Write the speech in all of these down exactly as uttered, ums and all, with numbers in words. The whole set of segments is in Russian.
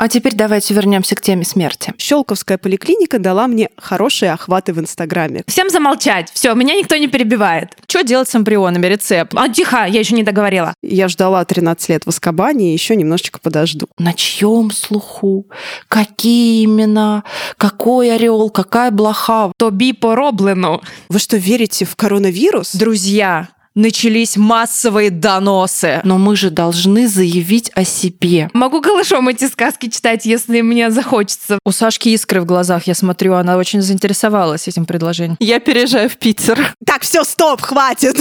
А теперь давайте вернемся к теме смерти. Щелковская поликлиника дала мне хорошие охваты в Инстаграме. Всем замолчать. Все, меня никто не перебивает. Что делать с эмбрионами? Рецепт. А, тихо, я еще не договорила. Я ждала тринадцать лет в Аскабане, еще немножечко подожду. На чьем слуху? Какие имена? Какой орел? Какая блоха? Тобі пороблено. Вы что, верите в коронавирус? Друзья, начались массовые доносы. Но мы же должны заявить о себе. Могу голышом эти сказки читать, если мне захочется. У Сашки искры в глазах, я смотрю, она очень заинтересовалась этим предложением. Я переезжаю в Питер. Так, все, стоп, хватит.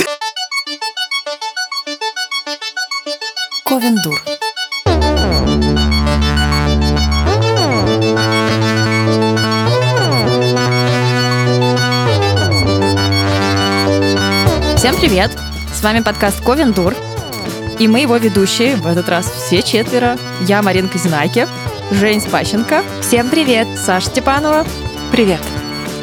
Ковендур. Всем привет! С вами подкаст «Ковендур», и мы его ведущие, в этот раз все четверо. Я Маринка Зинаки, Жень Спащенко. Всем привет! Саша Степанова. Привет!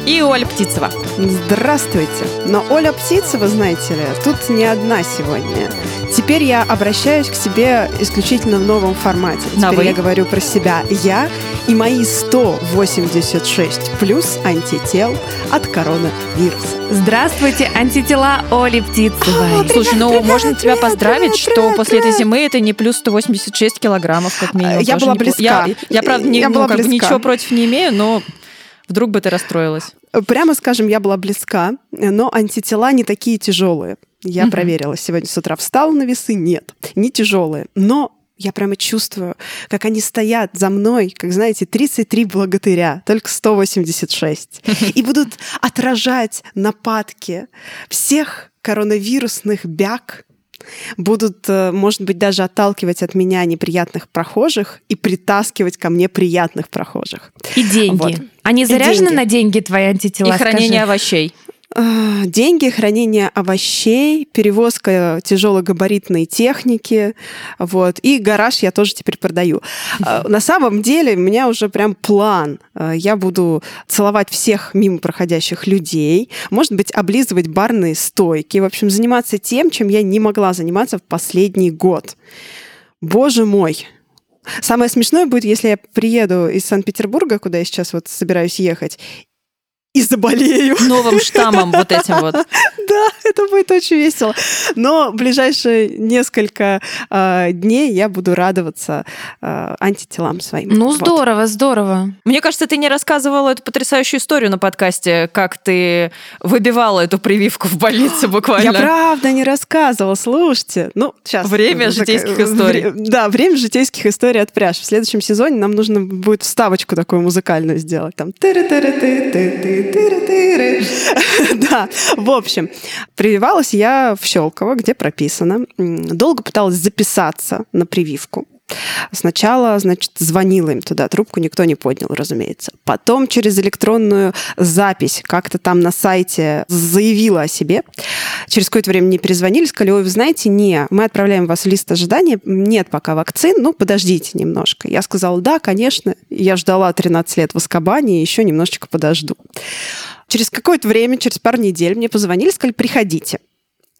И Оля Птицева. Здравствуйте! Но Оля Птицева, знаете ли, тут не одна сегодня. Теперь я обращаюсь к себе исключительно в новом формате. Теперь Новый. Я говорю про себя. Я и мои сто восемьдесят шесть плюс антител от коронавируса. Здравствуйте, антитела Оли Птицевой. О, привет, Слушай, ну привет, можно привет, тебя поздравить, привет, что привет, после привет. этой зимы это не плюс сто восемьдесят шесть килограммов, как минимум. Я была близка. Я, я правда, не, я ну, как бы ничего против не имею, но... Вдруг бы ты расстроилась? Прямо скажем, я была близка, но антитела не такие тяжелые. Я проверила. Сегодня с утра встала на весы. Нет, не тяжелые. Но я прямо чувствую, как они стоят за мной, как, знаете, тридцать три богатыря, только сто восемьдесят шесть. И будут отражать нападки всех коронавирусных бяк. Будут, может быть, даже отталкивать от меня неприятных прохожих и притаскивать ко мне приятных прохожих. И деньги. Вот. Они заряжены деньги. На деньги твои антитела? И хранение скажи. овощей. Деньги, хранение овощей, перевозка тяжелогабаритной техники, вот, и гараж я тоже теперь продаю. На самом деле у меня уже прям план. Я буду целовать всех мимо проходящих людей, может быть, облизывать барные стойки, в общем, заниматься тем, чем я не могла заниматься в последний год. Боже мой! Самое смешное будет, если я приеду из Санкт-Петербурга, куда я сейчас вот собираюсь ехать, и заболею. Новым штаммом вот этим вот. Да, это будет очень весело. Но в ближайшие несколько э, дней я буду радоваться э, антителам своим. Ну, вот. Здорово, здорово. Мне кажется, ты не рассказывала эту потрясающую историю на подкасте, как ты выбивала эту прививку в больнице буквально. Я правда не рассказывала, слушайте. Ну, сейчас. Время житейских так, историй. Вре, да, время житейских историй отпряж. В следующем сезоне нам нужно будет вставочку такую музыкальную сделать. Там ты-ры-ты-ры-ты-ты-ты. Да, в общем, прививалась я в Щелково, где прописана. Долго пыталась записаться на прививку. Сначала, значит, звонила им туда, трубку никто не поднял, разумеется. Потом через электронную запись как-то там на сайте заявила о себе. Через какое-то время мне перезвонили, сказали: ой, вы знаете, не, мы отправляем вас в лист ожидания, нет пока вакцин, ну, подождите немножко. Я сказала: да, конечно, я ждала тринадцать лет в Аскабане, еще немножечко подожду. Через какое-то время, через пару недель мне позвонили, сказали: приходите.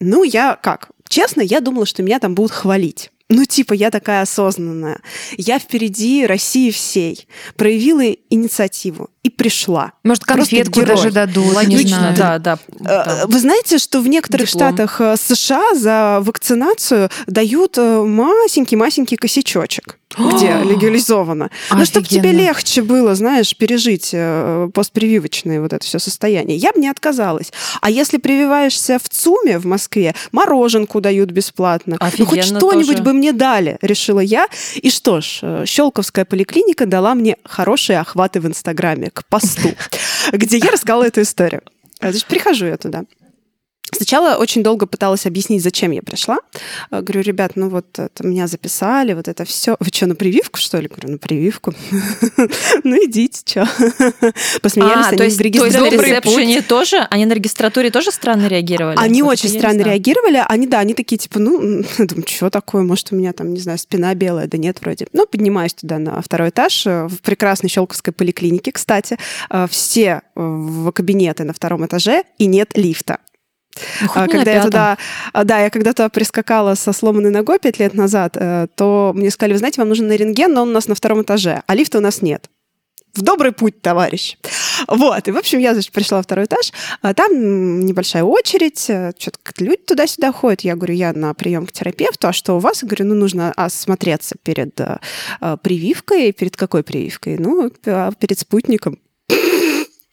Ну, я как? Честно, я думала, что меня там будут хвалить. Ну, типа, я такая осознанная. Я впереди России всей. Проявила инициативу и пришла. Может, конфетку даже дадут. Логично, да, да, да. Вы знаете, что в некоторых Диплом. штатах США за вакцинацию дают масенький-масенький косячочек, где легализовано. Ну, чтобы тебе легче было, знаешь, пережить постпрививочное вот это все состояние. Я бы не отказалась. А если прививаешься в ЦУМе в Москве, мороженку дают бесплатно. Офигенно. Ну, хоть что-нибудь тоже. Бы мне дали, решила я. И что ж, Щелковская поликлиника дала мне хорошие охваты в Инстаграме к посту, где я рассказала эту историю. Значит, прихожу я туда. Сначала очень долго пыталась объяснить, зачем я пришла. Говорю: ребят, ну вот меня записали, вот это все. Вы что, на прививку, что ли? Говорю: на прививку. Ну идите, что. Посмеялись, они в регистратуре тоже? Они на регистратуре тоже странно реагировали? Они очень странно реагировали. Они, да, они такие, типа, ну, думаю, что такое? Может, у меня там, не знаю, спина белая? Да нет, вроде. Ну, поднимаюсь туда на второй этаж, в прекрасной Щелковской поликлинике, кстати. Все в кабинеты на втором этаже, и нет лифта. Ну, когда я туда, да, я когда-то прискакала со сломанной ногой пять лет назад, то мне сказали, вы знаете, вам нужен на рентген, но он у нас на втором этаже, а лифта у нас нет. В добрый путь, товарищ. Вот. И, в общем, я, значит, пришла на второй этаж. А там небольшая очередь. Что-то люди туда-сюда ходят. Я говорю, я на прием к терапевту. А что у вас? Я говорю, ну, нужно осмотреться перед а, прививкой. Перед какой прививкой? Ну, перед спутником.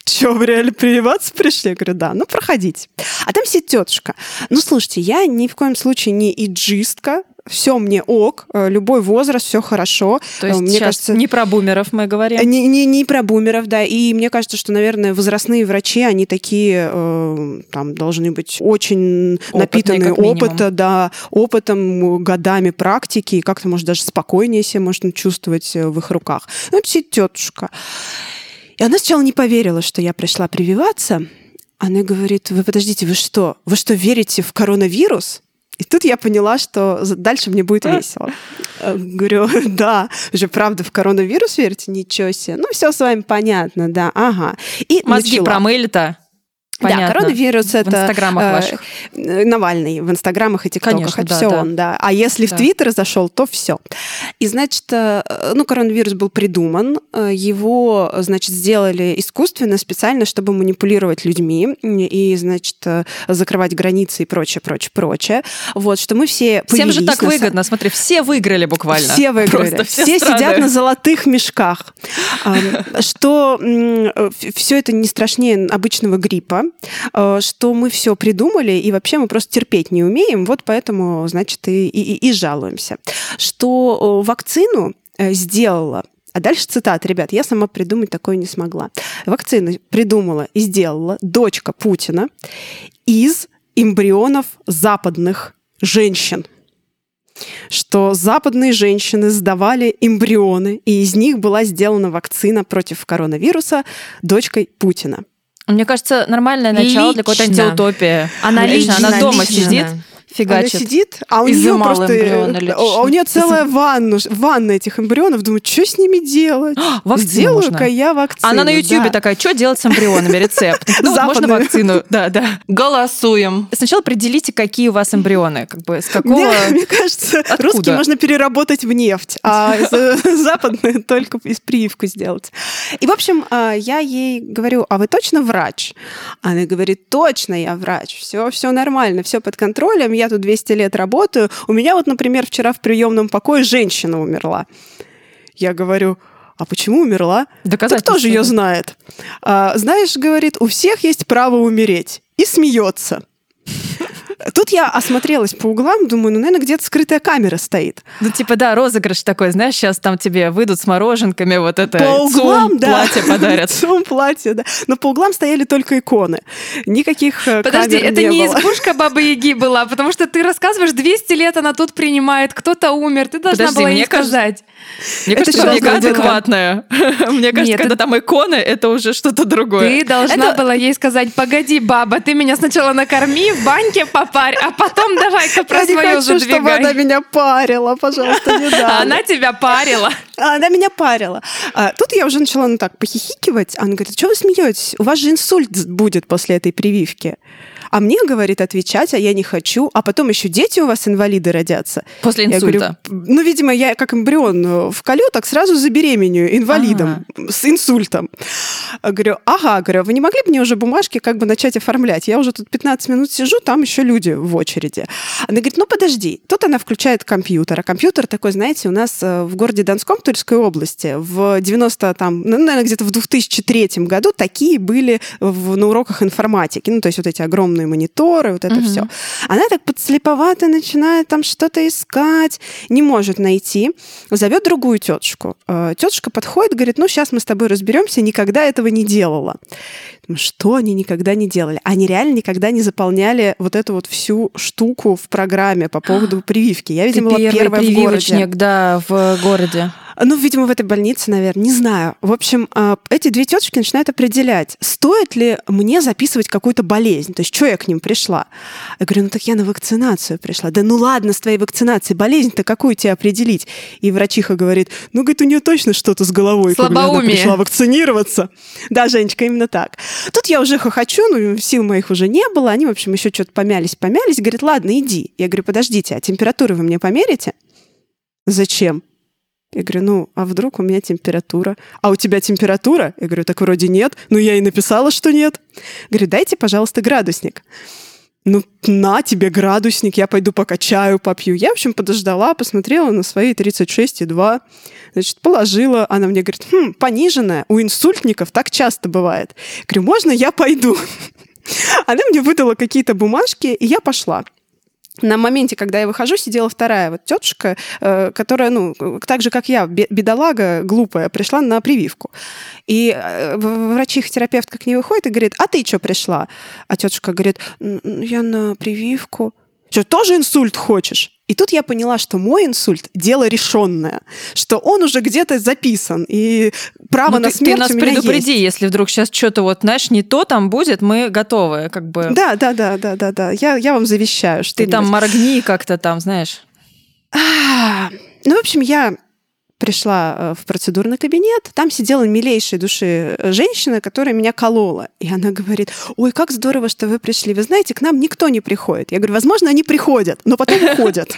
Чё, вы реально прививаться пришли? Я говорю, да, ну, проходите. А там сидит тетушка. Ну, слушайте, я ни в коем случае не иджистка. Все мне ок, любой возраст, все хорошо. То есть мне сейчас кажется, не про бумеров мы говорим? Не, не, не про бумеров, да. И мне кажется, что, наверное, возрастные врачи, они такие, э, там, должны быть очень опытные, напитанные опыта, да, опытом, годами практики, и как-то, может, даже спокойнее себя можно чувствовать в их руках. Ну, это сидит тетушка. И она сначала не поверила, что я пришла прививаться. Она говорит, вы подождите, вы что, вы что, верите в коронавирус? И тут я поняла, что дальше мне будет весело. Говорю, да, уже правда в коронавирус верите? Ничего себе. Ну, все с вами понятно, да, ага. И мозги начала. Промыли-то. Понятно. Да, коронавирус в это... В инстаграмах э, ваших. Навальный, в инстаграмах и тиктоках. Конечно, это да, все да. он, да. А если да. в твиттер зашел, то все. И, значит, ну, коронавирус был придуман. Его, значит, сделали искусственно, специально, чтобы манипулировать людьми и, значит, закрывать границы и прочее, прочее, прочее. Вот, что мы все Всем же так на... выгодно. Смотри, все выиграли буквально. Все выиграли. Просто все все сидят на золотых мешках. Что все это не страшнее обычного гриппа, что мы все придумали, и вообще мы просто терпеть не умеем, вот поэтому, значит, и, и, и жалуемся. Что вакцину сделала, а дальше цитат, ребят, я сама придумать такое не смогла. Вакцину придумала и сделала дочка Путина из эмбрионов западных женщин. Что западные женщины сдавали эмбрионы, и из них была сделана вакцина против коронавируса дочкой Путина. Мне кажется, нормальное начало лично. Для какой-то антиутопии. Она лично, лично она дома лично. Сидит, фигачит. Она сидит, а у нее просто... А у нее целая ванна, ванна этих эмбрионов. Думаю, что с ними делать? А, сделаю-ка я вакцину. Она на Ютьюбе да. такая, что делать с эмбрионами? Рецепт. Ну, вот можно вакцину. Да, да. Голосуем. Сначала определите, какие у вас эмбрионы. Как бы, с какого... Мне, мне кажется, откуда? Русские можно переработать в нефть, а западные только прививку сделать. И, в общем, я ей говорю, а вы точно врач? Она говорит, точно я врач. Все, все нормально, все под контролем. Я тут двести лет работаю. У меня вот, например, вчера в приемном покое женщина умерла. Я говорю, а почему умерла? Да кто же ее знает? А, знаешь, говорит, у всех есть право умереть. И смеется. Тут я осмотрелась по углам, думаю, ну, наверное, где-то скрытая камера стоит. Ну, типа, да, розыгрыш такой, знаешь, сейчас там тебе выйдут с мороженками вот это ЦУМ платье подарят. ЦУМ платье, да. Но по углам стояли только иконы. Никаких камер не было. Подожди, это не избушка Бабы-Яги была, потому что ты рассказываешь, двести лет она тут принимает, кто-то умер, ты должна была ей сказать. Мне кажется, что Яга адекватная. Мне кажется, когда там иконы, это уже что-то другое. Ты должна была ей сказать, погоди, баба, ты меня сначала накорми, в баньке попал. Парь, а потом давай-ка про свою задвигай. Я не хочу, чтобы она меня парила, пожалуйста, не надо. Она тебя парила. Она меня парила. Тут я уже начала, ну так, похихикивать. Она говорит, что вы смеетесь? У вас же инсульт будет после этой прививки. А мне, говорит, отвечать, а я не хочу. А потом еще дети у вас инвалиды родятся. После инсульта? Я говорю, ну, видимо, я как эмбрион вколю, так сразу забеременею инвалидом ага. с инсультом. Я говорю, ага, говорю, вы не могли бы мне уже бумажки как бы начать оформлять? Я уже тут пятнадцать минут сижу, там еще люди в очереди. Она говорит, ну, подожди. Тут она включает компьютер. А компьютер такой, знаете, у нас в городе Донском, Тульской области, в девяностом, там, ну, наверное, где-то в две тысячи третьем году такие были в, на уроках информатики. Ну, то есть вот эти огромные мониторы, вот это угу. все. Она так подслеповато начинает там что-то искать, не может найти, зовет другую тетушку. Тетушка подходит, говорит, ну, сейчас мы с тобой разберемся, никогда этого не делала. Что они никогда не делали? Они реально никогда не заполняли вот эту вот всю штуку в программе по поводу прививки. Я, видимо, была первая в городе. Ты первый прививочник, да, в городе. Ну, видимо, в этой больнице, наверное, не знаю. В общем, эти две тетушки начинают определять, стоит ли мне записывать какую-то болезнь, то есть что я к ним пришла. Я говорю, ну так я на вакцинацию пришла. Да ну ладно, с твоей вакцинацией, болезнь-то какую тебе определить? И врачиха говорит, ну, говорит, у нее точно что-то с головой, когда она пришла вакцинироваться. Да, Женечка, именно так. Тут я уже хохочу, ну, сил моих уже не было, они, в общем, еще что-то помялись, помялись, говорит, ладно, иди. Я говорю, подождите, а температуру вы мне померите? Зачем? Я говорю, ну, а вдруг у меня температура? А у тебя температура? Я говорю, так вроде нет. Ну, я и написала, что нет. Говорю, дайте, пожалуйста, градусник. Ну, на тебе градусник, я пойду пока чаю попью. Я, в общем, подождала, посмотрела на свои тридцать шесть и два. Значит, положила. Она мне говорит, хм, пониженная. У инсультников так часто бывает. Я говорю, можно я пойду? Она мне выдала какие-то бумажки, и я пошла. На моменте, когда я выхожу, сидела вторая вот тетушка, которая, ну, так же, как я, бедолага, глупая, пришла на прививку. И врачиха-терапевтка к ней выходит и говорит, а ты что пришла? А тетушка говорит, я на прививку. Что, тоже инсульт хочешь? И тут я поняла, что мой инсульт – дело решенное, что он уже где-то записан, и право ну, на ты, смерть ты у меня есть. Ты нас предупреди, если вдруг сейчас что-то, вот, знаешь, не то там будет, мы готовы, как бы. Да, да, да, да, да, да. Я, я вам завещаю что-нибудь. Ты там моргни как-то там, знаешь. А, ну, в общем, я пришла в процедурный кабинет, там сидела милейшей души женщина, которая меня колола. И она говорит, ой, как здорово, что вы пришли. Вы знаете, к нам никто не приходит. Я говорю, возможно, они приходят, но потом уходят.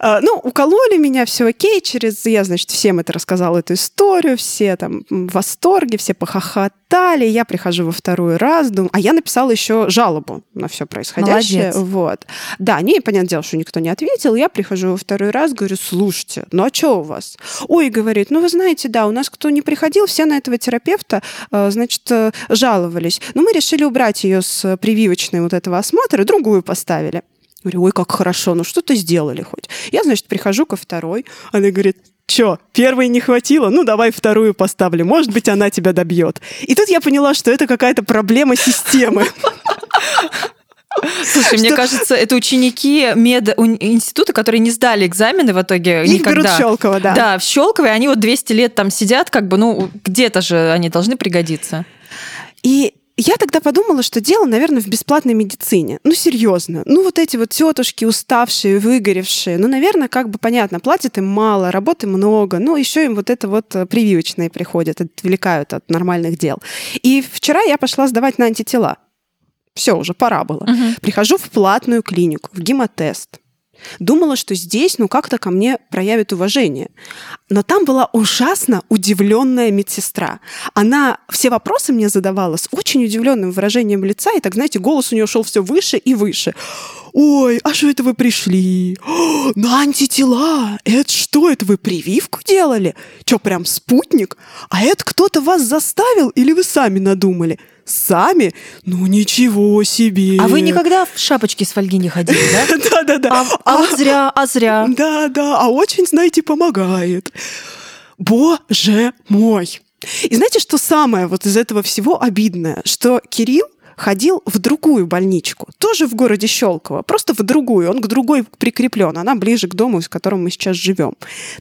Ну, укололи меня, все окей. Через, я, значит, всем это рассказала, эту историю, все там в восторге, все похохотали. Я прихожу во второй раз, думаю, а я написала еще жалобу на все происходящее. Молодец. Вот. Да, не, понятное дело, что никто не ответил. Я прихожу во второй раз, говорю, слушайте, ну а что у вас? Ой, говорит, ну вы знаете, да, у нас кто не приходил, все на этого терапевта, значит, жаловались. Но мы решили убрать ее с прививочной вот этого осмотра, другую поставили. Говорю, ой, как хорошо, ну что-то сделали хоть. Я, значит, прихожу ко второй, она говорит, чё, первой не хватило? Ну, давай вторую поставлю, может быть, она тебя добьет. И тут я поняла, что это какая-то проблема системы. Слушай, мне кажется, это ученики мединститута, которые не сдали экзамены в итоге никогда. Их берут в Щелково, да. Да, в Щелково, и они вот двести лет там сидят, как бы, ну, где-то же они должны пригодиться. И... Я тогда подумала, что дело, наверное, в бесплатной медицине. Ну, серьезно. Ну, вот эти вот тетушки уставшие, выгоревшие, ну, наверное, как бы понятно, платят им мало, работы много, ну, еще им вот это вот прививочные приходят, отвлекают от нормальных дел. И вчера я пошла сдавать на антитела. Все, уже пора было. Угу. Прихожу в платную клинику, в Гемотест. Думала, что здесь, ну, как-то ко мне проявят уважение. Но там была ужасно удивленная медсестра. Она все вопросы мне задавала с очень удивленным выражением лица, и так, знаете, голос у нее шел все выше и выше. «Ой, а что это вы пришли? О, на антитела! Это что? Это вы прививку делали? Что, прям спутник? А это кто-то вас заставил или вы сами надумали?» Сами? Ну, ничего себе! А вы никогда в шапочке с фольги не ходили, да? Да-да-да. А вот зря, а зря. Да-да, а очень, знаете, помогает. Боже мой! И знаете, что самое вот из этого всего обидное? Что Кирилл ходил в другую больничку, тоже в городе Щелково, просто в другую, он к другой прикреплен, она ближе к дому, с которым мы сейчас живем.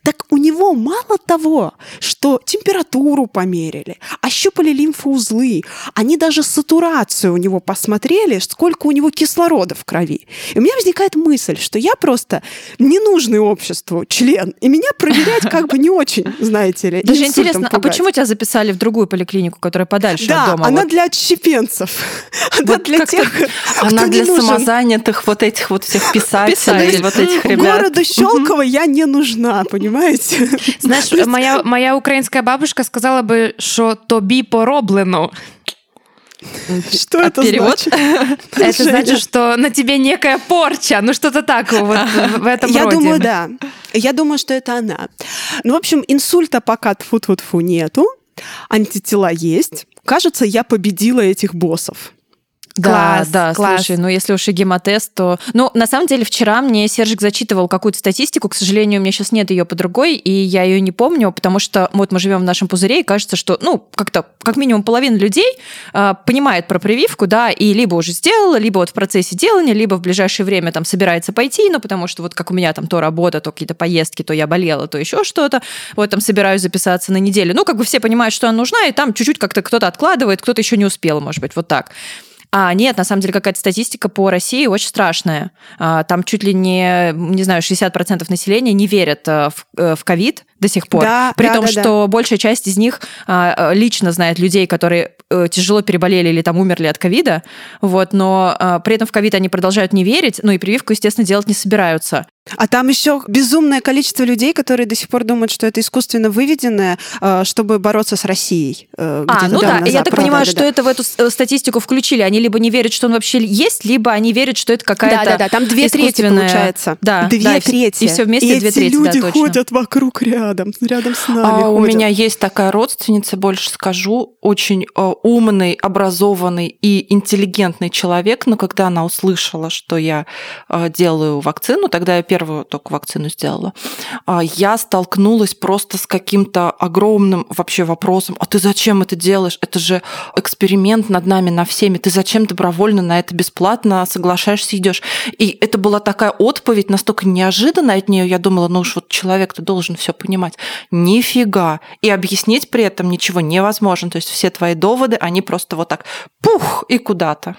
Так у него мало того, что температуру померили, ощупали лимфоузлы, они даже сатурацию у него посмотрели, сколько у него кислорода в крови. И у меня возникает мысль, что я просто ненужный обществу член, и меня проверять как бы не очень, знаете ли. Даже интересно, а почему тебя записали в другую поликлинику, которая подальше от дома? Да, она для отщепенцев. Она вот для тех, Она для самозанятых вот этих вот всех писателей, вот этих ребят. Городу Щелково я не нужна, понимаете? Знаешь, моя, моя украинская бабушка сказала бы, что тобі пороблено. Что а это перевод? Значит? Это значит, что на тебе некая порча, ну что-то так вот в этом я роде. Я думаю, да. Я думаю, что это она. Ну, в общем, инсульта пока тфу-тфу-тфу нету, антитела есть. Кажется, я победила этих боссов. Класс, да, да, класс. Слушай, ну если уж и гемотест, то... Ну, на самом деле, вчера мне Сержик зачитывал какую-то статистику, к сожалению, у меня сейчас нет ее под рукой, и я ее не помню, потому что вот мы живем в нашем пузыре, и кажется, что, ну, как-то, как минимум половина людей а, понимает про прививку, да, и либо уже сделала, либо вот в процессе делания, либо в ближайшее время там собирается пойти, ну, потому что вот как у меня там то работа, то какие-то поездки, то я болела, то еще что-то, вот там собираюсь записаться на неделю. Ну, как бы все понимают, что она нужна, и там чуть-чуть как-то кто-то откладывает, кто-то еще не успел, может быть, вот так. А, нет, на самом деле какая-то статистика по России очень страшная. Там чуть ли не, не знаю, шестьдесят процентов населения не верят в ковид до сих пор. Да, При да, том, да, что да. большая часть из них лично знает людей, которые тяжело переболели или там умерли от ковида. Вот, но при этом в ковид они продолжают не верить, ну и прививку, естественно, делать не собираются. А там еще безумное количество людей, которые до сих пор думают, что это искусственно выведенное, чтобы бороться с Россией. А, ну да, назад. я так Правда, понимаю, да, что да. это в эту статистику включили. Они либо не верят, что он вообще есть, либо они верят, что это какая-то Да-да-да, там две трети получается. Да, две да, трети. И, и все вместе и две эти трети, люди да, ходят вокруг рядом, рядом с нами. А, у меня есть такая родственница, больше скажу, очень умный, образованный и интеллигентный человек, но когда она услышала, что я делаю вакцину, тогда я первую только вакцину сделала, я столкнулась просто с каким-то огромным вообще вопросом. А ты зачем это делаешь? Это же эксперимент над нами, над всеми. Ты зачем добровольно на это бесплатно соглашаешься, идешь? И это была такая отповедь, настолько неожиданная от нее. Я думала, ну уж вот человек-то должен все понимать. Нифига. И объяснить при этом ничего невозможно. То есть все твои доводы, они просто вот так пух и куда-то.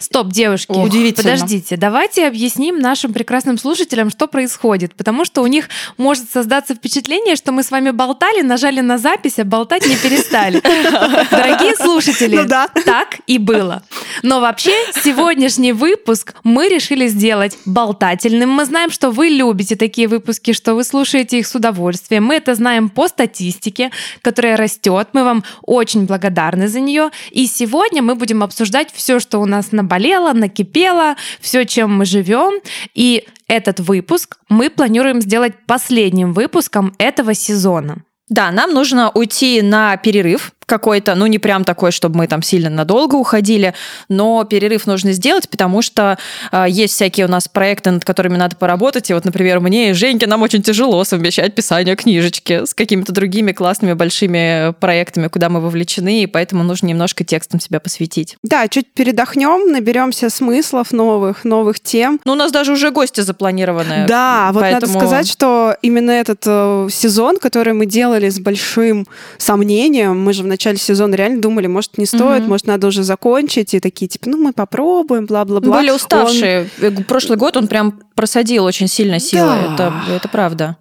Стоп, девушки, Ох, подождите, давайте объясним нашим прекрасным слушателям, что происходит, потому что у них может создаться впечатление, что мы с вами болтали, нажали на запись, а болтать не перестали. Дорогие слушатели, ну да. так и было. Но вообще сегодняшний выпуск мы решили сделать болтательным. Мы знаем, что вы любите такие выпуски, что вы слушаете их с удовольствием. Мы это знаем по статистике, которая растет. Мы вам очень благодарны за нее. И сегодня мы будем обсуждать все, что у нас наболело, накипело, все, чем мы живем. И этот выпуск мы планируем сделать последним выпуском этого сезона. Да, нам нужно уйти на перерыв какой-то, ну не прям такой, чтобы мы там сильно надолго уходили, но перерыв нужно сделать, потому что э, есть всякие у нас проекты, над которыми надо поработать, и вот, например, мне и Женьке нам очень тяжело совмещать писание книжечки с какими-то другими классными большими проектами, куда мы вовлечены, и поэтому нужно немножко текстом себя посвятить. Да, чуть передохнем, наберемся смыслов новых, новых тем. Ну, у нас даже уже гости запланированы. Да, поэтому... вот надо сказать, что именно этот э, сезон, который мы делали с большим сомнением, мы же в начале В начале сезона реально думали, может, не стоит, mm-hmm. может, надо уже закончить. И такие, типа, ну, мы попробуем, бла-бла-бла. Были уставшие. Он... Прошлый год он прям просадил очень сильно силы. Да. Это, это правда.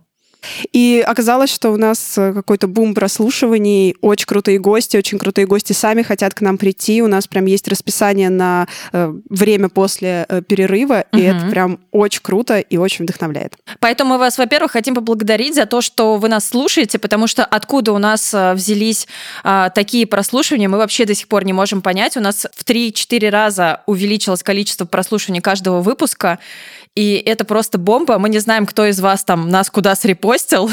И оказалось, что у нас какой-то бум прослушиваний, очень крутые гости, очень крутые гости сами хотят к нам прийти, у нас прям есть расписание на время после перерыва, угу. и это прям очень круто и очень вдохновляет. Поэтому мы вас, во-первых, хотим поблагодарить за то, что вы нас слушаете, потому что откуда у нас взялись а, такие прослушивания, мы вообще до сих пор не можем понять. У нас в три-четыре раза увеличилось количество прослушиваний каждого выпуска, и это просто бомба. Мы не знаем, кто из вас там нас куда срепостил,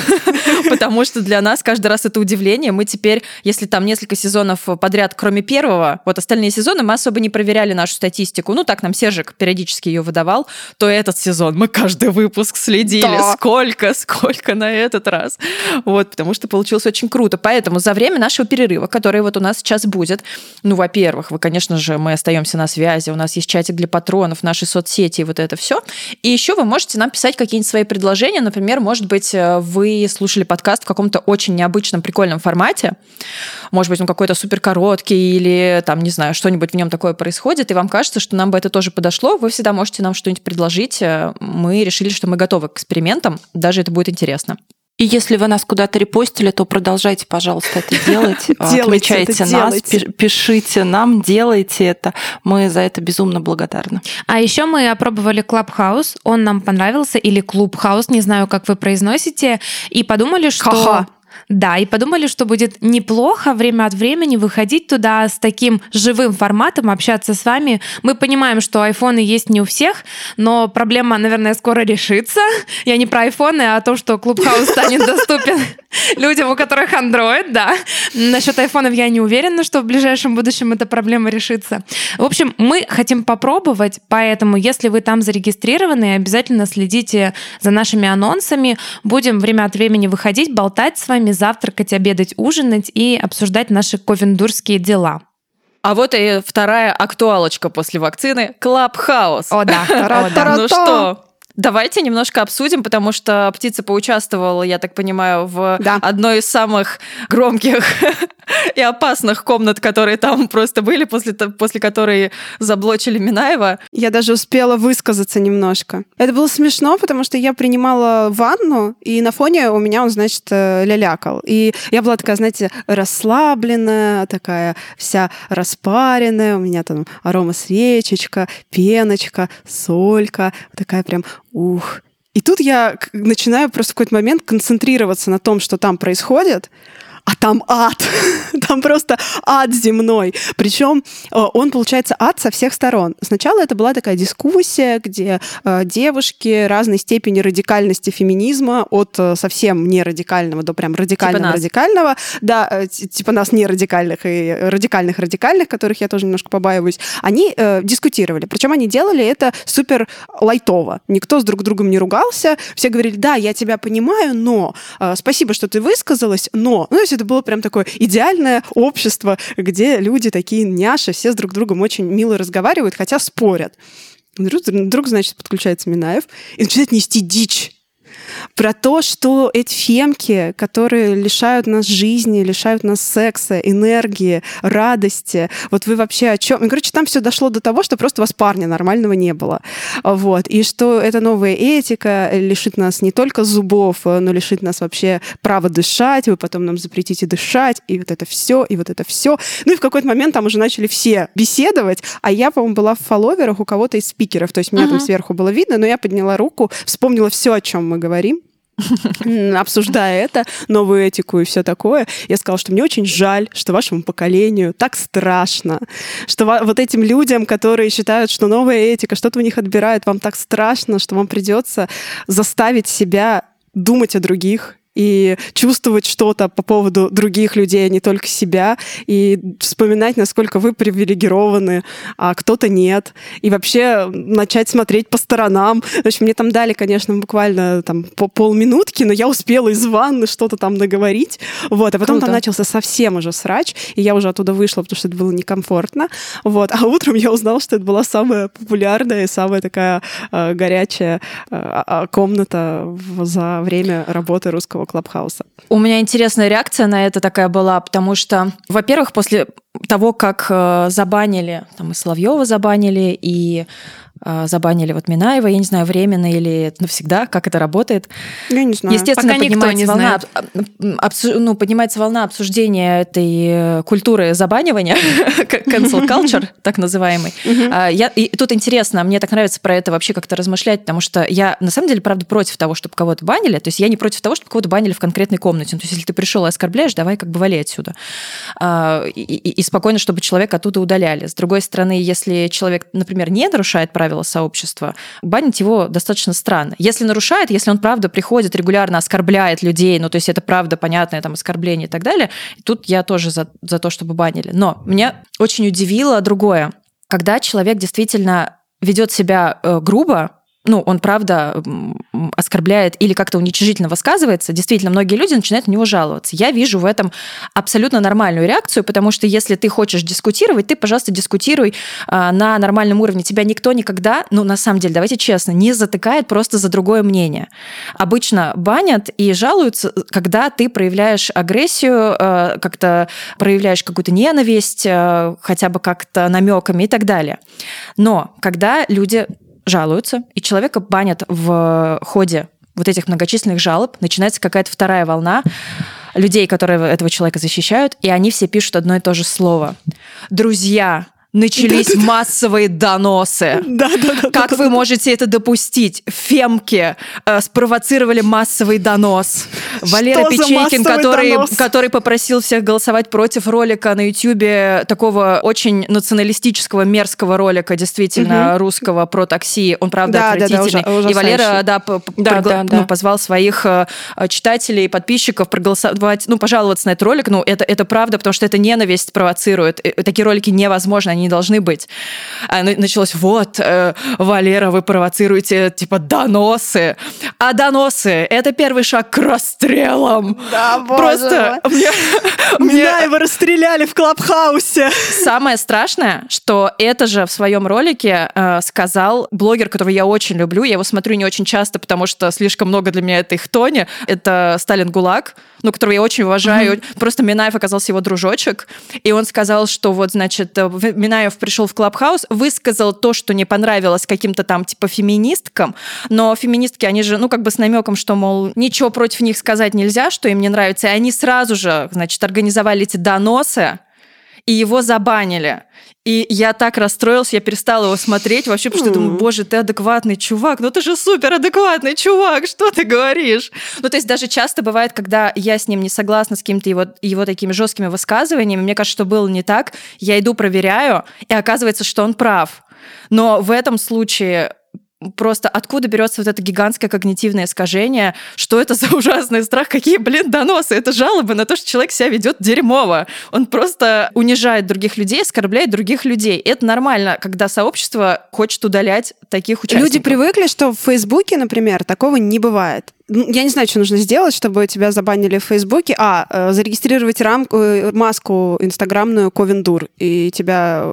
потому что для нас каждый раз это удивление. Мы теперь, если там несколько сезонов подряд, кроме первого, вот остальные сезоны, мы особо не проверяли нашу статистику. Ну, так нам Сержик периодически ее выдавал. То этот сезон мы каждый выпуск следили. Да. Сколько, сколько на этот раз. Вот, потому что получилось очень круто. Поэтому за время нашего перерыва, который вот у нас сейчас будет, ну, во-первых, вы, конечно же, мы остаемся на связи, у нас есть чатик для патронов, наши соцсети и вот это все. И еще вы можете нам писать какие-нибудь свои предложения. Например, может быть, вы слушали подкаст в каком-то очень необычном, прикольном формате. Может быть, он какой-то супер короткий или, там, не знаю, что-нибудь в нем такое происходит, и вам кажется, что нам бы это тоже подошло. Вы всегда можете нам что-нибудь предложить. Мы решили, что мы готовы к экспериментам. Даже это будет интересно. И если вы нас куда-то репостили, то продолжайте, пожалуйста, это делать. Отмечайте нас, пишите нам, делайте это. Мы за это безумно благодарны. А еще мы опробовали Clubhouse, он нам понравился, или Clubhouse, не знаю, как вы произносите, и подумали, что... Ха-ха. Да, и подумали, что будет неплохо время от времени выходить туда с таким живым форматом, общаться с вами. Мы понимаем, что айфоны есть не у всех, но проблема, наверное, скоро решится. Я не про айфоны, а о том, что Clubhouse станет доступен людям, у которых Android, да. Насчет айфонов я не уверена, что в ближайшем будущем эта проблема решится. В общем, мы хотим попробовать, поэтому, если вы там зарегистрированы, обязательно следите за нашими анонсами. Будем время от времени выходить, болтать с вами, завтракать, обедать, ужинать и обсуждать наши ковендурские дела. А вот и вторая актуалочка после вакцины – Clubhouse. О да, о, да. Ну что, давайте немножко обсудим, потому что птица поучаствовала, я так понимаю, в да. одной из самых громких и опасных комнат, которые там просто были, после, после которой заблочили Минаева. Я даже успела высказаться немножко. Это было смешно, потому что я принимала ванну, и на фоне у меня он, значит, лялякал. И я была такая, знаете, расслабленная, такая вся распаренная. У меня там аромасвечечка, пеночка, солька. Такая прям ух. И тут я начинаю просто в какой-то момент концентрироваться на том, что там происходит, а там ад. Там просто ад земной. Причем он, получается, ад со всех сторон. Сначала это была такая дискуссия, где девушки разной степени радикальности феминизма, от совсем нерадикального до прям радикального-радикального. Типа да, типа нас нерадикальных и радикальных-радикальных, которых я тоже немножко побаиваюсь. Они э, дискутировали. Причем они делали это супер лайтово. Никто с друг другом не ругался. Все говорили, да, я тебя понимаю, но э, спасибо, что ты высказалась, но... Ну, то есть это было прям такое идеальное общество, где люди такие няши, все с друг другом очень мило разговаривают, хотя спорят. Вдруг, вдруг, значит, подключается Минаев и начинает нести дичь про то, что эти фемки, которые лишают нас жизни, лишают нас секса, энергии, радости, вот вы вообще о чем? Короче, там все дошло до того, что просто у вас парня нормального не было. Вот. И что эта новая этика лишит нас не только зубов, но лишит нас вообще права дышать, вы потом нам запретите дышать, и вот это все, и вот это все. Ну и в какой-то момент там уже начали все беседовать, а я, по-моему, была в фолловерах у кого-то из спикеров, то есть меня uh-huh. там сверху было видно, но я подняла руку, вспомнила все, о чем мы говорим, обсуждая это, новую этику и все такое, я сказала, что мне очень жаль, что вашему поколению так страшно, что вот этим людям, которые считают, что новая этика, что-то у них отбирает, вам так страшно, что вам придется заставить себя думать о других и чувствовать что-то по поводу других людей, а не только себя, и вспоминать, насколько вы привилегированы, а кто-то нет, и вообще начать смотреть по сторонам. В общем, мне там дали, конечно, буквально там полминутки, но я успела из ванны что-то там договорить, вот, а потом Круто. Там начался совсем уже срач, и я уже оттуда вышла, потому что это было некомфортно, вот, а утром я узнала, что это была самая популярная и самая такая э, горячая э, комната в, за время работы русского Клабхауса. У меня интересная реакция на это такая была, потому что, во-первых, после того, как забанили, там и Соловьева забанили, и забанили вот Минаева, я не знаю, временно или навсегда, как это работает. Я не знаю. Естественно, пока поднимается, никто не волна, знает. Абсу, ну, поднимается волна обсуждения этой культуры забанивания, cancel culture, так называемый. Я, и тут интересно, мне так нравится про это вообще как-то размышлять, потому что я, на самом деле, правда, против того, чтобы кого-то банили, то есть я не против того, чтобы кого-то банили в конкретной комнате. Ну, то есть если ты пришел и оскорбляешь, давай как бы вали отсюда. И, и, и спокойно, чтобы человека оттуда удаляли. С другой стороны, если человек, например, не нарушает правила, правила сообщества, банить его достаточно странно. Если нарушает, если он правда приходит, регулярно оскорбляет людей, ну, то есть это правда понятное там оскорбление и так далее, тут я тоже за, за то, чтобы банили. Но меня очень удивило другое. Когда человек действительно ведет себя э, грубо, ну, он, правда, оскорбляет или как-то уничижительно высказывается, действительно, многие люди начинают на него жаловаться. Я вижу в этом абсолютно нормальную реакцию, потому что если ты хочешь дискутировать, ты, пожалуйста, дискутируй на нормальном уровне. Тебя никто никогда, ну, на самом деле, давайте честно, не затыкает просто за другое мнение. Обычно банят и жалуются, когда ты проявляешь агрессию, как-то проявляешь какую-то ненависть, хотя бы как-то намеками и так далее. Но когда люди жалуются, и человека банят в ходе вот этих многочисленных жалоб, начинается какая-то вторая волна людей, которые этого человека защищают, и они все пишут одно и то же слово. Друзья, начались да, массовые да. доносы. Да, да, да, как да, вы да, можете да. это допустить? Фемки э, спровоцировали массовый донос. Что Валера Печейкин, который, который попросил всех голосовать против ролика на Ютьюбе, такого очень националистического, мерзкого ролика, действительно, угу. русского, про такси. Он, правда, да, отвратительный. Да, да, ужас, и Валера да, да, пригла... да, да. Ну, позвал своих читателей и подписчиков проголосовать, ну, пожаловаться на этот ролик. Ну, это, это правда, потому что это ненависть провоцирует. Такие ролики невозможно, не должны быть. Началось, вот, э, Валера, вы провоцируете, типа, доносы. А доносы — это первый шаг к расстрелам. Да, просто мне... Минаева расстреляли в Клабхаусе. Самое страшное, что это же в своем ролике э, сказал блогер, которого я очень люблю. Я его смотрю не очень часто, потому что слишком много для меня этой хтони. Это Сталин Гулаг, ну, которого я очень уважаю. Mm-hmm. Просто Минаев оказался его дружочек. И он сказал, что вот, значит, Минаев пришел в Клабхаус, высказал то, что не понравилось каким-то там типа феминисткам, но феминистки, они же, ну, как бы с намеком, что, мол, ничего против них сказать нельзя, что им не нравится, и они сразу же, значит, организовали эти доносы, и его забанили. И я так расстроилась, я перестала его смотреть вообще, потому что я думаю, боже, ты адекватный чувак, ну ты же супер адекватный чувак, что ты говоришь? Ну то есть даже часто бывает, когда я с ним не согласна с какими-то его, его такими жесткими высказываниями, мне кажется, что было не так, я иду проверяю, и оказывается, что он прав. Но в этом случае... Просто откуда берется вот это гигантское когнитивное искажение? Что это за ужасный страх? Какие, блин, доносы? Это жалобы на то, что человек себя ведет дерьмово. Он просто унижает других людей, оскорбляет других людей. Это нормально, когда сообщество хочет удалять таких участников. Люди привыкли, что в Фейсбуке, например, такого не бывает. Я не знаю, что нужно сделать, чтобы тебя забанили в Фейсбуке. А, зарегистрировать рамку, маску инстаграмную Ковендур, и тебя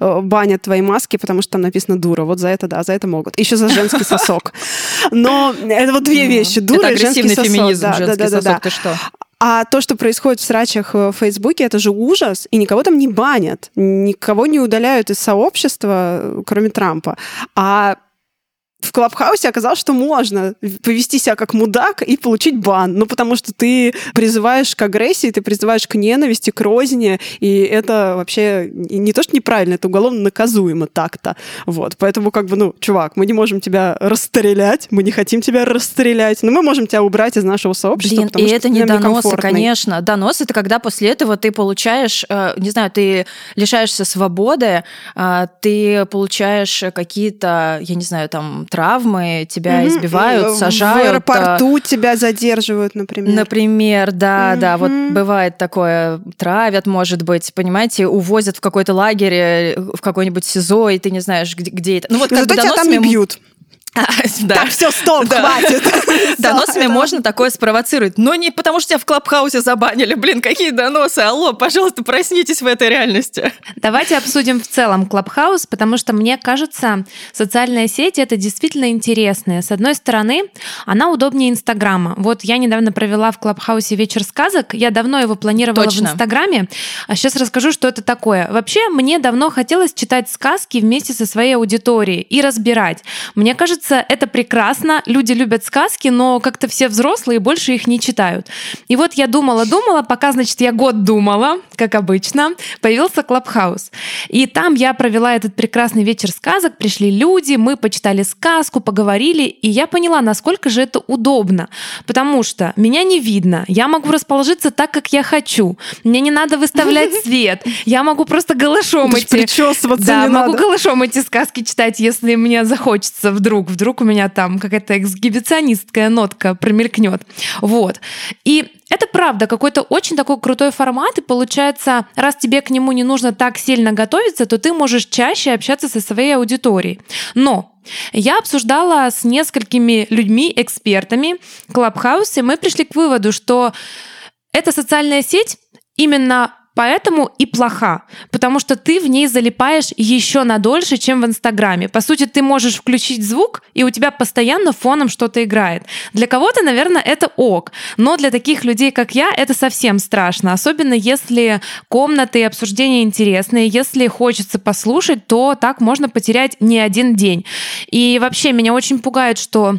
банят твои маски, потому что там написано «дура». Вот за это, да, за это могут. Еще за женский сосок. Но это вот две вещи. Дура и женский сосок. Это агрессивный феминизм, женский сосок, ты что? А то, что происходит в срачах в Фейсбуке, это же ужас, и никого там не банят, никого не удаляют из сообщества, кроме Трампа. А в Клабхаусе оказалось, что можно повести себя как мудак и получить бан. Ну, потому что ты призываешь к агрессии, ты призываешь к ненависти, к розни, и это вообще не то, что неправильно, это уголовно наказуемо так-то. Вот. Поэтому, как бы, ну, чувак, мы не можем тебя расстрелять, мы не хотим тебя расстрелять, но мы можем тебя убрать из нашего сообщества, Блин, потому и что это не доносы, конечно. Донос — это когда после этого ты получаешь, не знаю, ты лишаешься свободы, ты получаешь какие-то, я не знаю, там, травмы, тебя mm-hmm. избивают, сажают. В аэропорту тебя задерживают, например. Например, да, mm-hmm. да, вот бывает такое, травят, может быть, понимаете, увозят в какой-то лагерь, в какое-нибудь СИЗО, и ты не знаешь, где, где это. Ну, вот, как зато тебя там не бьют. А, да. Так, все, стоп, да. хватит. Доносами можно такое спровоцировать. Но не потому, что тебя в Клабхаусе забанили. Блин, какие доносы? Алло, пожалуйста, проснитесь в этой реальности. Давайте обсудим в целом Клабхаус, потому что, мне кажется, социальная сеть — это действительно интересная. С одной стороны, она удобнее Инстаграма. Вот я недавно провела в Клабхаусе вечер сказок. Я давно его планировала Точно. в Инстаграме. А сейчас расскажу, что это такое. Вообще, мне давно хотелось читать сказки вместе со своей аудиторией и разбирать. Мне кажется, это прекрасно, люди любят сказки, но как-то все взрослые больше их не читают. И вот я думала-думала, пока, значит, я год думала, как обычно, появился Клабхаус. И там я провела этот прекрасный вечер сказок, пришли люди, мы почитали сказку, поговорили, и я поняла, насколько же это удобно, потому что меня не видно, я могу расположиться так, как я хочу, мне не надо выставлять свет, я могу просто голышом идти. Причесываться не надо. Да, могу голышом эти сказки читать, если мне захочется вдруг. Вдруг у меня там какая-то эксгибиционистская нотка промелькнет. Вот. И это правда какой-то очень такой крутой формат, и получается, раз тебе к нему не нужно так сильно готовиться, то ты можешь чаще общаться со своей аудиторией. Но я обсуждала с несколькими людьми, экспертами Клабхаус, и мы пришли к выводу, что эта социальная сеть именно поэтому и плоха, потому что ты в ней залипаешь еще надольше, чем в Инстаграме. По сути, ты можешь включить звук, и у тебя постоянно фоном что-то играет. Для кого-то, наверное, это ок, но для таких людей, как я, это совсем страшно, особенно если комнаты и обсуждения интересные, если хочется послушать, то так можно потерять не один день. И вообще меня очень пугает, что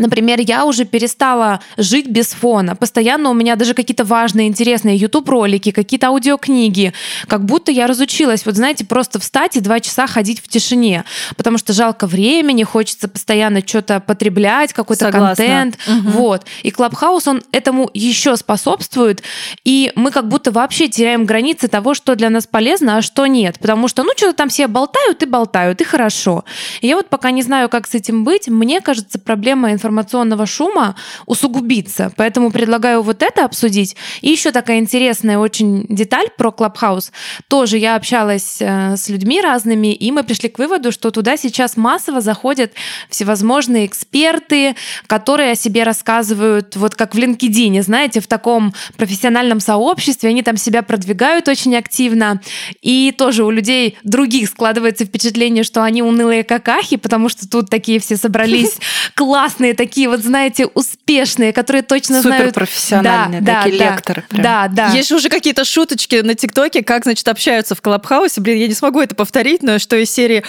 Например, я уже перестала жить без фона. Постоянно у меня даже какие-то важные, интересные YouTube-ролики, какие-то аудиокниги. Как будто я разучилась, вот знаете, просто встать и два часа ходить в тишине. Потому что жалко времени, хочется постоянно что-то потреблять, какой-то Согласна. Контент. Угу. Вот. И Clubhouse, он этому еще способствует. И мы как будто вообще теряем границы того, что для нас полезно, а что нет. Потому что, ну, что-то там все болтают и болтают, и хорошо. И я вот пока не знаю, как с этим быть. Мне кажется, проблема информации информационного шума усугубится. Поэтому предлагаю вот это обсудить. И еще такая интересная очень деталь про Clubhouse. Тоже я общалась с людьми разными, и мы пришли к выводу, что туда сейчас массово заходят всевозможные эксперты, которые о себе рассказывают, вот как в LinkedIn, знаете, в таком профессиональном сообществе. Они там себя продвигают очень активно. И тоже у людей других складывается впечатление, что они унылые какахи, потому что тут такие все собрались классные, такие вот, знаете, успешные, которые точно знают... Суперпрофессиональные, да, такие да, лекторы. Прям. Да, да. Есть же уже какие-то шуточки на ТикТоке, как, значит, общаются в Клабхаусе. Блин, я не смогу это повторить, но что из серии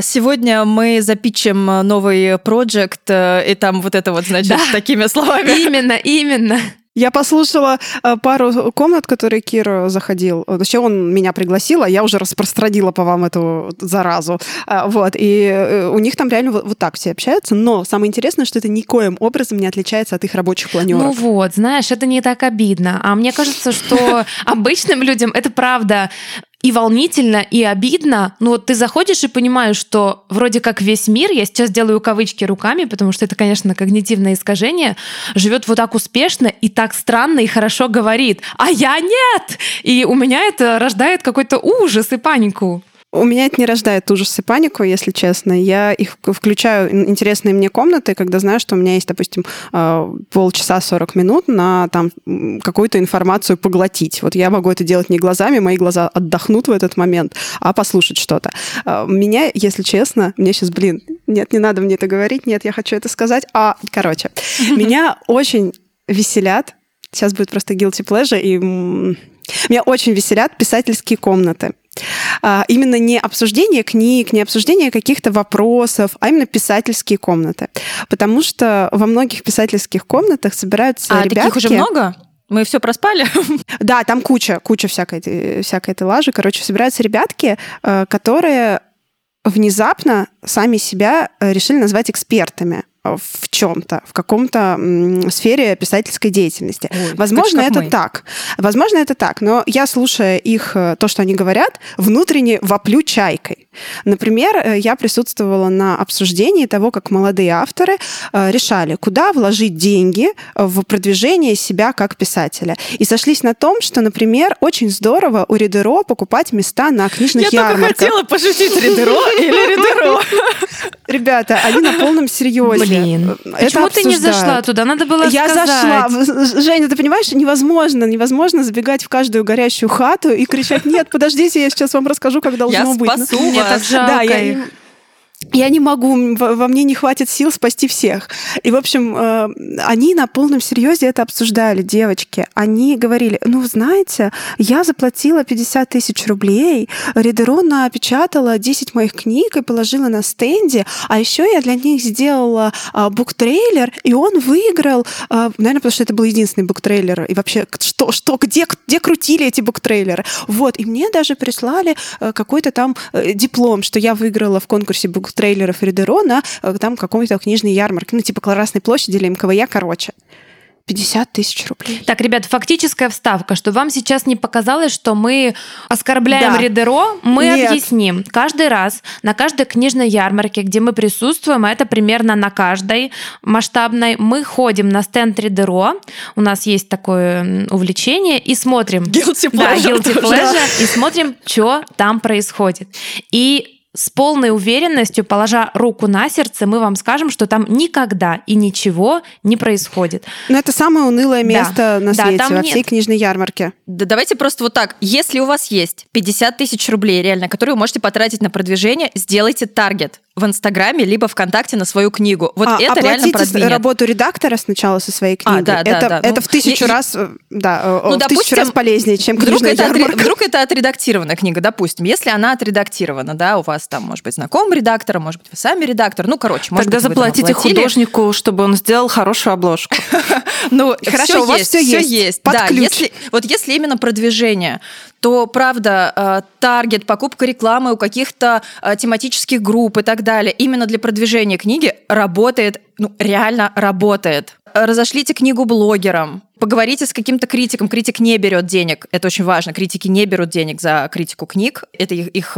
«Сегодня мы запичим новый проект», и там вот это вот, значит, да. такими словами. Именно, именно. Я послушала пару комнат, которые Кира заходил. Вообще он меня пригласил, а я уже распространила по вам эту заразу. Вот. И у них там реально вот так все общаются. Но самое интересное, что это никоим образом не отличается от их рабочих планеров. Ну вот, знаешь, это не так обидно. А мне кажется, что обычным людям это правда... И волнительно, и обидно. Ну вот ты заходишь и понимаешь, что вроде как весь мир, я сейчас делаю кавычки руками, потому что это, конечно, когнитивное искажение, живет вот так успешно и так странно и хорошо говорит. А я нет! И у меня это рождает какой-то ужас и панику. У меня это не рождает ужас и панику, если честно. Я их включаю интересные мне комнаты, когда знаю, что у меня есть, допустим, полчаса сорок минут на там какую-то информацию поглотить. Вот я могу это делать не глазами, мои глаза отдохнут в этот момент, а послушать что-то. Меня, если честно, мне сейчас, блин, нет, не надо мне это говорить, нет, я хочу это сказать. А, короче, меня очень веселят. Сейчас будет просто guilty pleasure, и меня очень веселят писательские комнаты. Именно не обсуждение книг, не обсуждение каких-то вопросов, а именно писательские комнаты. Потому что во многих писательских комнатах собираются а, ребятки... А таких уже много? Мы все проспали? Да, там куча, куча всякой, всякой этой лажи. Короче, собираются ребятки, которые внезапно сами себя решили назвать экспертами в чем-то, в каком-то сфере писательской деятельности. Ой, возможно, это мы. так. Возможно, это так. Но я, слушая их, то, что они говорят, внутренне воплю чайкой. Например, я присутствовала на обсуждении того, как молодые авторы решали, куда вложить деньги в продвижение себя как писателя. И сошлись на том, что, например, очень здорово у Ридеро покупать места на книжных я ярмарках. Я только хотела пошутить Ридеро или Ридеро. Ребята, они на полном серьезе. Блин, это почему обсуждают. Ты не зашла туда? Надо было я сказать. Я зашла. Женя, ты понимаешь, невозможно, невозможно забегать в каждую горящую хату и кричать: «Нет, подождите, я сейчас вам расскажу, как должно я быть». Я спасу ну, вас. Мне так жалко да, я... их. Я не могу, во мне не хватит сил спасти всех. И, в общем, они на полном серьезе это обсуждали, девочки. Они говорили, ну, знаете, я заплатила пятьдесят тысяч рублей, Ридеро напечатала десять моих книг и положила на стенде, а еще я для них сделала буктрейлер, и он выиграл, наверное, потому что это был единственный буктрейлер, и вообще, что, что, где, где крутили эти буктрейлеры? Вот, и мне даже прислали какой-то там диплом, что я выиграла в конкурсе буктрейлера, трейлеров Ридеро на там какой-то книжной ярмарке, ну, типа Красной площади или эм ка вэ я, короче. пятьдесят тысяч рублей. Так, ребят, фактическая вставка, что вам сейчас не показалось, что мы оскорбляем да. Ридеро, мы Нет. объясним. Каждый раз на каждой книжной ярмарке, где мы присутствуем, а это примерно на каждой масштабной, мы ходим на стенд Ридеро, у нас есть такое увлечение, и смотрим. Guilty pleasure. Да, guilty pleasure, да. И смотрим, что там происходит. И с полной уверенностью, положа руку на сердце, мы вам скажем, что там никогда и ничего не происходит. Но это самое унылое место да. на свете, да, во всей нет. книжной ярмарке. Да, давайте просто вот так. Если у вас есть пятьдесят тысяч рублей, реально, которые вы можете потратить на продвижение, сделайте таргет. в Инстаграме либо ВКонтакте на свою книгу. Вот а, это реально продвинет. Работу редактора сначала со своей книгой. А, да, да, это да. это ну, в тысячу я... раз, да, ну, в допустим, тысячу раз полезнее, чем книжная вдруг ярмарка. Это отре... Вдруг это отредактированная книга, допустим. Если она отредактирована, да, у вас там, может быть, знакомый редактор, может быть, вы сами редактор. Ну, короче, может Тогда быть, заплатите художнику, чтобы он сделал хорошую обложку. Ну, хорошо, у вас все есть. Да, вот если именно продвижение, то, правда, таргет, покупка рекламы у каких-то тематических групп и так далее, именно для продвижения книги работает, ну, реально работает. Разошлите книгу блогерам, поговорите с каким-то критиком. Критик не берет денег, это очень важно. Критики не берут денег за критику книг. Это их, их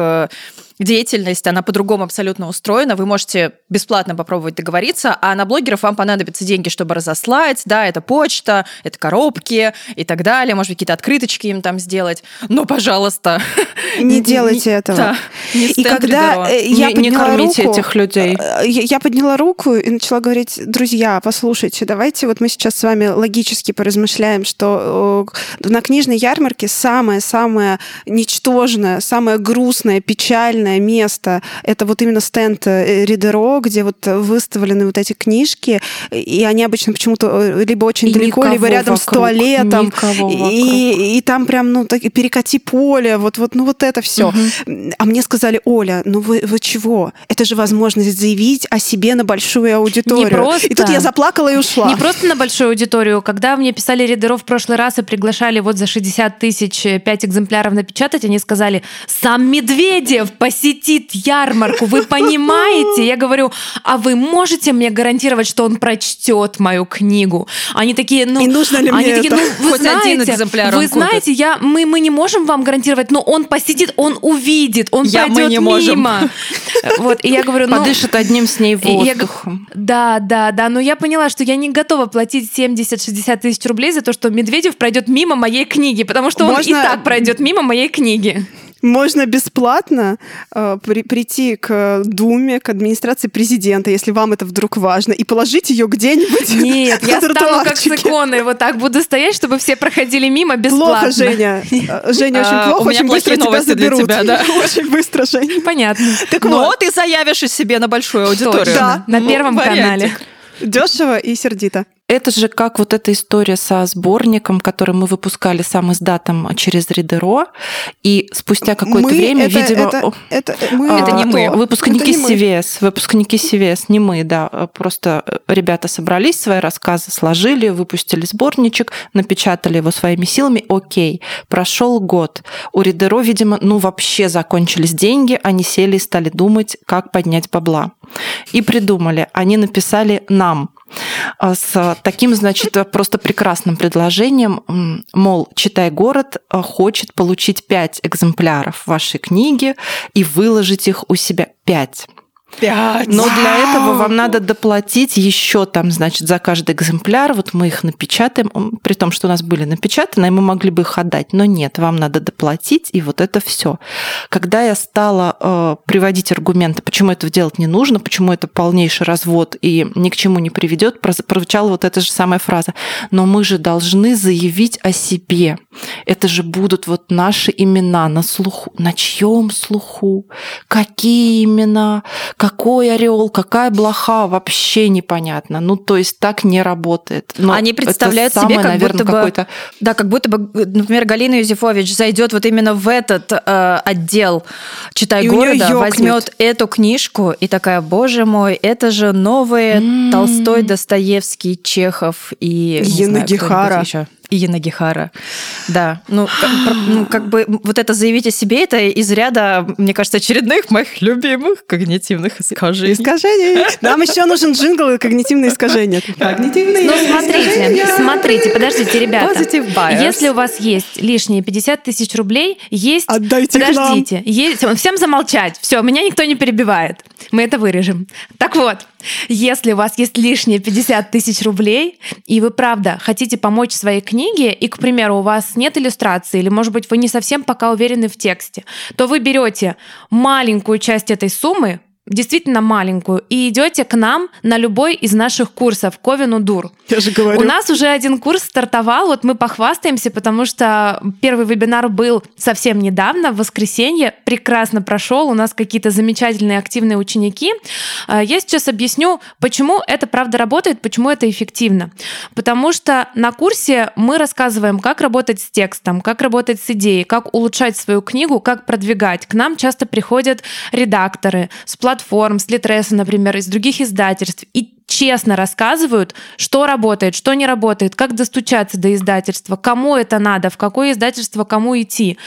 деятельность, она по-другому абсолютно устроена. Вы можете бесплатно попробовать договориться, а на блогеров вам понадобятся деньги, чтобы разослать. Да, это почта, это коробки и так далее. Может быть, какие-то открыточки им там сделать. Но, пожалуйста, не делайте этого. И когда не кормите этих людей. Я подняла руку и начала говорить: друзья, послушайте, давайте вот мы сейчас с вами логически поразмышляем, что на книжной ярмарке самое-самое ничтожное, самое грустное, печальное место — это вот именно стенд Ридеро, где вот выставлены вот эти книжки, и они обычно почему-то либо очень и далеко, либо рядом вокруг, с туалетом, и, и там прям, ну, так, перекати поле, вот, вот, ну, вот это все. Угу. А мне сказали: Оля, ну вы, вы чего? Это же возможность заявить о себе на большую аудиторию. Просто... И тут я заплакала и ушла. Не просто на большую аудиторию. Когда мне писали Ридеро в прошлый раз и приглашали вот за шестьдесят тысяч пять экземпляров напечатать, они сказали: сам Медведев посетит ярмарку, вы понимаете? Я говорю: а вы можете мне гарантировать, что он прочтет мою книгу? Они такие: ну, и нужно ли мне такие, это? Ну, вы хоть знаете, один экземпляр он Вы купит. Знаете, я, мы, мы не можем вам гарантировать, но он посетит, он увидит, он я, пройдет мы не мимо. Вот, и я говорю: ну, подышит одним с ней воздухом. Я, да, да, да, но я поняла, что я не готова платить семьдесят-шестьдесят тысяч рублей за то, что Медведев пройдет мимо моей книги, потому что он Можно... и так пройдет мимо моей книги. Можно бесплатно э, при, прийти к Думе, к администрации президента, если вам это вдруг важно, и положить ее где-нибудь. Нет, я стану как с иконой, вот так буду стоять, чтобы все проходили мимо бесплатно. Плохо, Женя. Женя, очень плохо, очень быстро тебя заберут. Очень быстро, Женя. Понятно. Но ты заявишь себе на большую аудиторию. Да, на Первом канале. Дешево и сердито. Это же как вот эта история со сборником, который мы выпускали сам издатом через Ридеро, и спустя какое-то мы, время, это, видимо... Это, это, мы, а, это не мы. Выпускники си ви эс, выпускники си ви эс, не мы, да. Просто ребята собрались, свои рассказы сложили, выпустили сборничек, напечатали его своими силами, окей. Прошел год. У Ридеро, видимо, ну вообще закончились деньги, они сели и стали думать, как поднять бабла. И придумали. Они написали нам с таким, значит, просто прекрасным предложением, мол, «Читай город» хочет получить пять экземпляров вашей книги и выложить их у себя пять. Пять. Но для этого вам надо доплатить еще там, значит, за каждый экземпляр. Вот мы их напечатаем, при том, что у нас были напечатаны, и мы могли бы их отдать. Но нет, вам надо доплатить, и вот это все. Когда я стала э, приводить аргументы, почему этого делать не нужно, почему это полнейший развод и ни к чему не приведет, прозвучала вот эта же самая фраза: но мы же должны заявить о себе. Это же будут вот наши имена на слуху. На чьем слуху? Какие имена? Какой орел, какая блоха, вообще непонятно. Ну, то есть так не работает. Но они представляют самое, себе, как наверное, будто бы... Какой-то... Да, как будто бы, например, Галина Юзефович зайдет вот именно в этот э, отдел «Читай и города», возьмет эту книжку и такая: боже мой, это же новые м-м-м. Толстой, Достоевский, Чехов и... Янагихара. И Янагихара, да. Ну как, ну, как бы вот это «заявить о себе» — это из ряда, мне кажется, очередных моих любимых когнитивных искажений. Искажений. Нам еще нужен джингл и когнитивные искажения. Когнитивные искажения. Ну, смотрите, смотрите, подождите, ребята. Если у вас есть лишние пятьдесят тысяч рублей, есть... Отдайте к нам. Подождите. Есть... Всем замолчать. Все, меня никто не перебивает. Мы это вырежем. Так вот, если у вас есть лишние пятьдесят тысяч рублей, и вы, правда, хотите помочь своей книге, и, к примеру, у вас нет иллюстрации, или, может быть, вы не совсем пока уверены в тексте, то вы берете маленькую часть этой суммы, действительно маленькую, и идете к нам на любой из наших курсов Ковину Дур. Я же говорю. У нас уже один курс стартовал, вот мы похвастаемся, потому что первый вебинар был совсем недавно, в воскресенье, прекрасно прошел, у нас какие-то замечательные активные ученики. Я сейчас объясню, почему это правда работает, почему это эффективно. Потому что на курсе мы рассказываем, как работать с текстом, как работать с идеей, как улучшать свою книгу, как продвигать. К нам часто приходят редакторы с платформ, с Литреса, например, из других издательств, и честно рассказывают, что работает, что не работает, как достучаться до издательства, кому это надо, в какое издательство кому идти.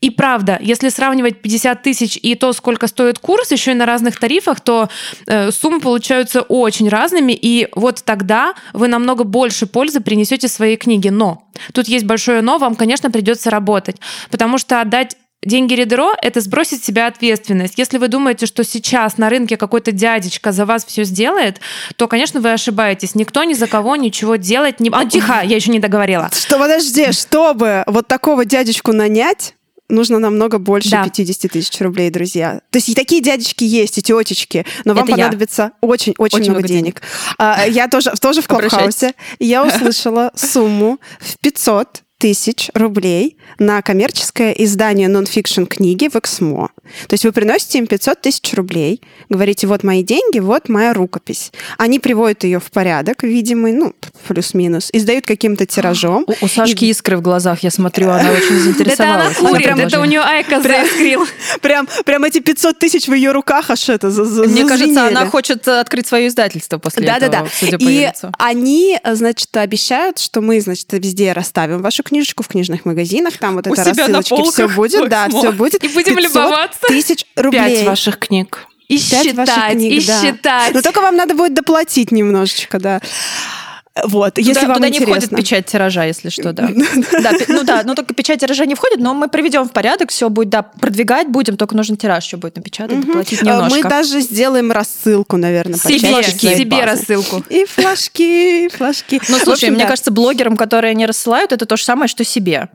И правда, если сравнивать пятьдесят тысяч и то, сколько стоит курс, еще и на разных тарифах, то э, суммы получаются очень разными, и вот тогда вы намного больше пользы принесете своей книге. Но тут есть большое «но», вам, конечно, придется работать, потому что отдать деньги Ридеро — это сбросить с себя ответственность. Если вы думаете, что сейчас на рынке какой-то дядечка за вас все сделает, то, конечно, вы ошибаетесь. Никто ни за кого ничего делать не... А, тихо, я еще не договорила. Что, подожди, чтобы вот такого дядечку нанять, нужно намного больше да. пятьдесят тысяч рублей, друзья. То есть и такие дядечки есть, и тетечки, но вам это понадобится очень-очень много, много денег. денег. А, я тоже, тоже в Клабхаусе. Я услышала сумму в пятьсот тысяч рублей на коммерческое издание нонфикшн книги в Эксмо. То есть вы приносите им пятьсот тысяч рублей, говорите, вот мои деньги, вот моя рукопись. Они приводят ее в порядок, видимо, ну, плюс-минус, издают каким-то тиражом. У, у Сашки и... искры в глазах, я смотрю, она очень заинтересовалась. Это она курит, это у нее Айка заискрил. Прям эти пятьсот тысяч в ее руках аж это зазвенели. Мне кажется, она хочет открыть свое издательство после этого, судя по лицу. И они, значит, обещают, что мы, значит, везде расставим вашу книжечку в книжных магазинах, там вот у это рассылочки, все будет, да, все будет. И будем любоваться. пятьсот тысяч рублей. Пять ваших книг. И считать, книг, и да. считать. Но только вам надо будет доплатить немножечко, да. Вот, туда, если вам туда интересно. Не входит печать тиража, если что, да. да. Ну да, ну только печать тиража не входит, но мы приведем в порядок, все будет, да, продвигать будем, только нужен тираж, что будет напечатать, доплатить немножко. Мы даже сделаем рассылку, наверное, по себе, себе рассылку. И флажки, флажки. Ну слушай, общем, мне да. кажется, блогерам, которые не рассылают, это то же самое, что себе.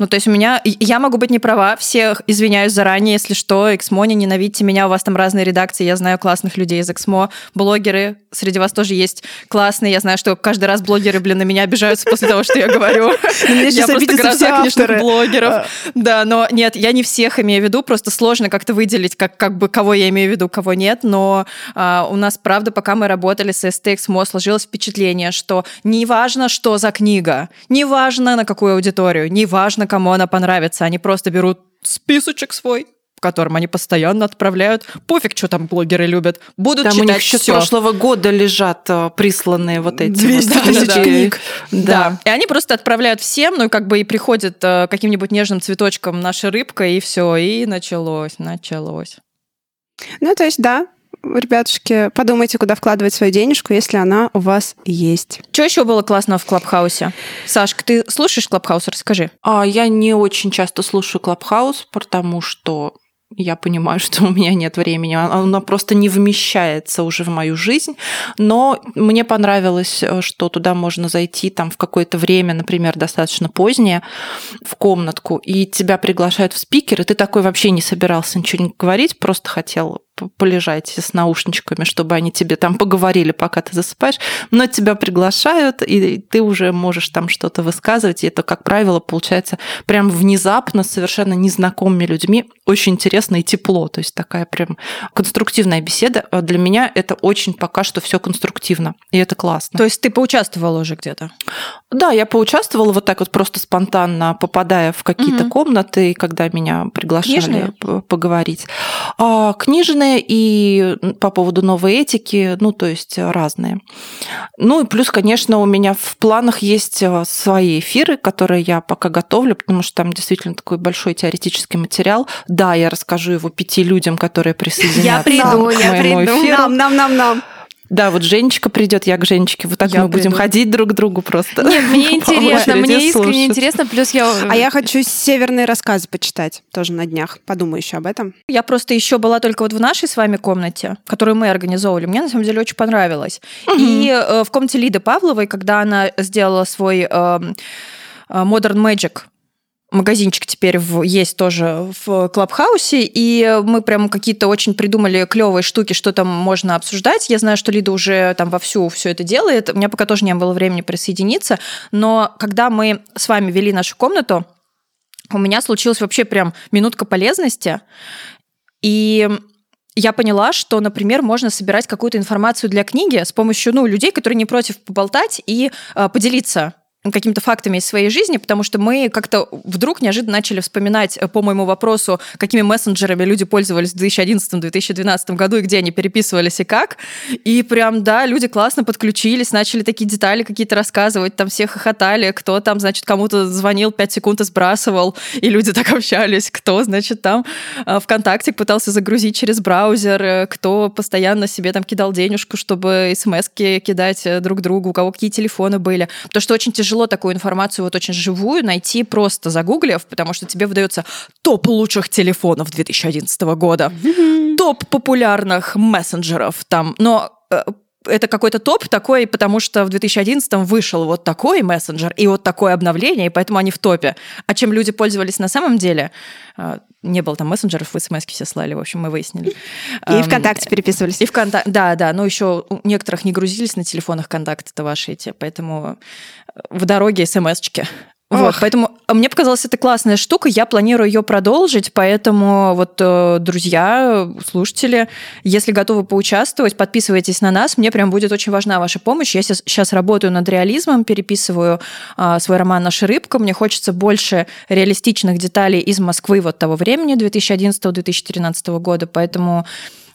Ну, то есть у меня... Я могу быть не права, всех извиняюсь заранее, если что, Эксмо, не ненавидьте меня, у вас там разные редакции, я знаю классных людей из Эксмо, блогеры, среди вас тоже есть классные, я знаю, что каждый раз блогеры, блин, на меня обижаются после того, что я говорю. Я просто гроза книжных блогеров. Да, но нет, я не всех имею в виду, просто сложно как-то выделить, как бы кого я имею в виду, кого нет, но у нас, правда, пока мы работали с СТ Эксмо, сложилось впечатление, что неважно, что за книга, неважно, на какую аудиторию, неважно, кому она понравится. Они просто берут списочек свой, которым они постоянно отправляют. Пофиг, что там блогеры любят. Будут там читать все. Там у них еще с прошлого года лежат присланные вот эти двести тысяч книг. Да. да. И они просто отправляют всем, ну и как бы и приходит каким-нибудь нежным цветочком наша рыбка, и все, и началось, началось. Ну, то есть, да, ребятушки, подумайте, куда вкладывать свою денежку, если она у вас есть. Что еще было классного в Клабхаусе? Сашка, ты слушаешь Клабхаус? Расскажи. А, я не очень часто слушаю Клабхаус, потому что я понимаю, что у меня нет времени. Оно просто не вмещается уже в мою жизнь. Но мне понравилось, что туда можно зайти там, в какое-то время, например, достаточно позднее, в комнатку, и тебя приглашают в спикер, и ты такой вообще не собирался ничего не говорить, просто хотел полежать с наушничками, чтобы они тебе там поговорили, пока ты засыпаешь. Но тебя приглашают, и ты уже можешь там что-то высказывать. И это, как правило, получается прям внезапно с совершенно незнакомыми людьми. Очень интересно и тепло, то есть такая прям конструктивная беседа. Для меня это очень пока что все конструктивно, и это классно. То есть ты поучаствовала уже где-то? Да, я поучаствовала вот так вот просто спонтанно, попадая в какие-то угу. комнаты, когда меня приглашали книжные? Поговорить. А, книжные и по поводу новой этики, ну то есть разные. Ну и плюс, конечно, у меня в планах есть свои эфиры, которые я пока готовлю, потому что там действительно такой большой теоретический материал. Да, я рассказываю скажу его пяти людям, которые присоединятся я приду, к я моему приду. Эфиру. Нам, нам, нам, нам. Да, вот Женечка придет, я к Женечке. Вот так я мы приду. Будем ходить друг к другу просто. Нет, мне интересно, мне искренне интересно. Плюс я... А я хочу северные рассказы почитать тоже на днях. Подумаю еще об этом. Я просто еще была только вот в нашей с вами комнате, которую мы организовывали. Мне, на самом деле, очень понравилось. Угу. И э, в комнате Лиды Павловой, когда она сделала свой э, Modern Magic магазинчик теперь в, есть тоже в Клабхаусе, и мы прям какие-то очень придумали клевые штуки, что там можно обсуждать. Я знаю, что Лида уже там вовсю все это делает. У меня пока тоже не было времени присоединиться, но когда мы с вами вели нашу комнату, у меня случилась вообще прям минутка полезности, и я поняла, что, например, можно собирать какую-то информацию для книги с помощью, ну, людей, которые не против поболтать и э, поделиться какими-то фактами из своей жизни, потому что мы как-то вдруг неожиданно начали вспоминать по моему вопросу, какими мессенджерами люди пользовались в две тысячи одиннадцатом - две тысячи двенадцатом году и где они переписывались и как. И прям, да, люди классно подключились, начали такие детали какие-то рассказывать, там все хохотали, кто там, значит, кому-то звонил, пять секунд и сбрасывал, и люди так общались, кто, значит, там ВКонтакте пытался загрузить через браузер, кто постоянно себе там кидал денежку, чтобы смс-ки кидать друг другу, у кого какие телефоны были. Потому что очень тяжело такую информацию вот очень живую найти, просто загуглив, потому что тебе выдается топ лучших телефонов две тысячи одиннадцатого года, mm-hmm. топ популярных мессенджеров там, но э, это какой-то топ такой, потому что в две тысячи одиннадцатом вышел вот такой мессенджер и вот такое обновление, и поэтому они в топе. А чем люди пользовались на самом деле? Э, не было там мессенджеров, вы смс-ки все слали, в общем, мы выяснили. И ВКонтакте переписывались. И ВКонтакте, да, да, но еще у некоторых не грузились на телефонах контакты-то ваши эти, поэтому... в дороге смс-очки. Вот, поэтому мне показалась это классная штука, я планирую ее продолжить, поэтому вот, друзья, слушатели, если готовы поучаствовать, подписывайтесь на нас, мне прям будет очень важна ваша помощь. Я сейчас работаю над реализмом, переписываю а, свой роман «Наша рыбка», мне хочется больше реалистичных деталей из Москвы вот того времени, две тысячи одиннадцатого - две тысячи тринадцатого года, поэтому...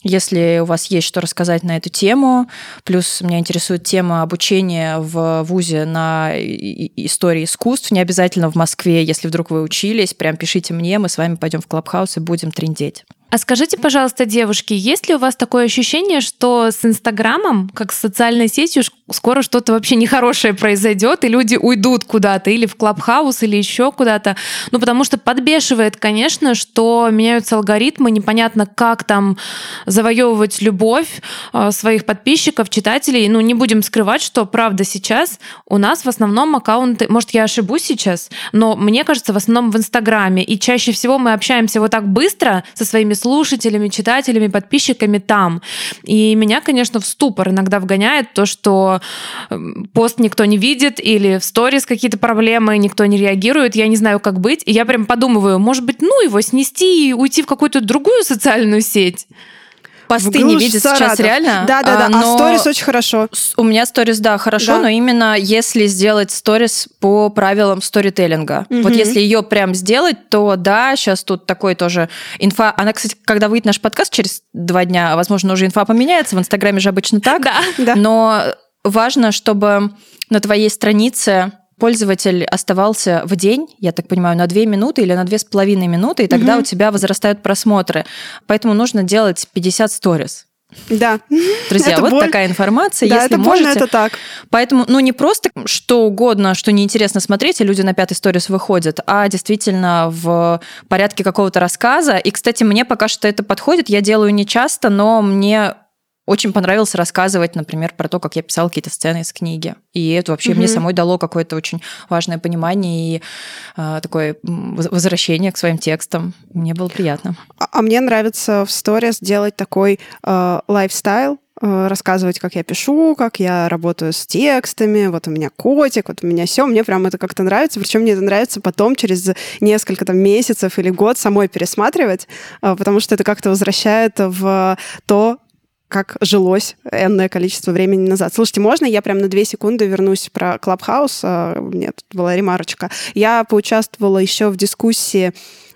Если у вас есть что рассказать на эту тему, плюс меня интересует тема обучения в вузе на истории искусств, не обязательно в Москве, если вдруг вы учились, прям пишите мне, мы с вами пойдем в Клабхаус и будем трындеть. А скажите, пожалуйста, девушки, есть ли у вас такое ощущение, что с Инстаграмом, как с социальной сетью, скоро что-то вообще нехорошее произойдет, и люди уйдут куда-то, или в Клабхаус, или еще куда-то? Ну, потому что подбешивает, конечно, что меняются алгоритмы, непонятно, как там завоевывать любовь своих подписчиков, читателей. Ну, не будем скрывать, что, правда, сейчас у нас в основном аккаунты, может, я ошибусь сейчас, но мне кажется, в основном в Инстаграме, и чаще всего мы общаемся вот так быстро со своими слушателями, читателями, подписчиками там. И меня, конечно, в ступор иногда вгоняет то, что пост никто не видит, или в сторис какие-то проблемы, никто не реагирует, я не знаю, как быть. И я прям подумываю, может быть, ну его снести и уйти в какую-то другую социальную сеть. Посты не видят сейчас реально. Да-да-да, а, но... а сторис очень хорошо. У меня сторис, да, хорошо, да. Но именно если сделать сторис по правилам сторителлинга. Угу. Вот если ее прям сделать, то да, сейчас тут такой тоже инфа. Она, кстати, когда выйдет наш подкаст через два дня, возможно, уже инфа поменяется, в Инстаграме же обычно так. Да. Но важно, чтобы на твоей странице... пользователь оставался в день, я так понимаю, на две минуты или на две с половиной минуты, и тогда угу. у тебя возрастают просмотры. Поэтому нужно делать пятьдесят сторис. Да. Друзья, это вот боль. Такая информация, да, если это можете. Больно, это так. Поэтому, ну, не просто что угодно, что неинтересно смотреть, и люди на пятый сторис выходят, а действительно в порядке какого-то рассказа. И, кстати, мне пока что это подходит, я делаю не часто, но мне... очень понравилось рассказывать, например, про то, как я писала какие-то сцены из книги. И это вообще mm-hmm. мне самой дало какое-то очень важное понимание и э, такое возвращение к своим текстам. Мне было приятно. А, а мне нравится в сторис делать такой э, лайфстайл, э, рассказывать, как я пишу, как я работаю с текстами, вот у меня котик, вот у меня все. Мне прям это как-то нравится. Причем мне это нравится потом, через несколько там, месяцев или год самой пересматривать, э, потому что это как-то возвращает в то, как жилось энное количество времени назад. Слушайте, можно я прям на две секунды вернусь про Клабхаус? Нет, тут была ремарочка. Я поучаствовала еще в дискуссии,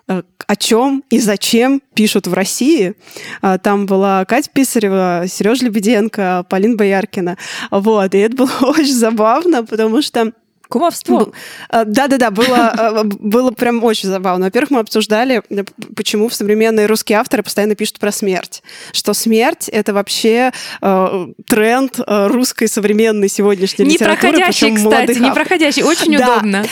о чем и зачем пишут в России. Там была Катя Писарева, Сережа Лебеденко, Полина Бояркина. Вот. И это было очень забавно, потому что кумовство. Да-да-да, было, было прям очень забавно. Во-первых, мы обсуждали, почему современные русские авторы постоянно пишут про смерть. Что смерть — это вообще э, тренд русской современной сегодняшней литературы. Не проходящий, кстати, не проходящий. Очень да. удобно.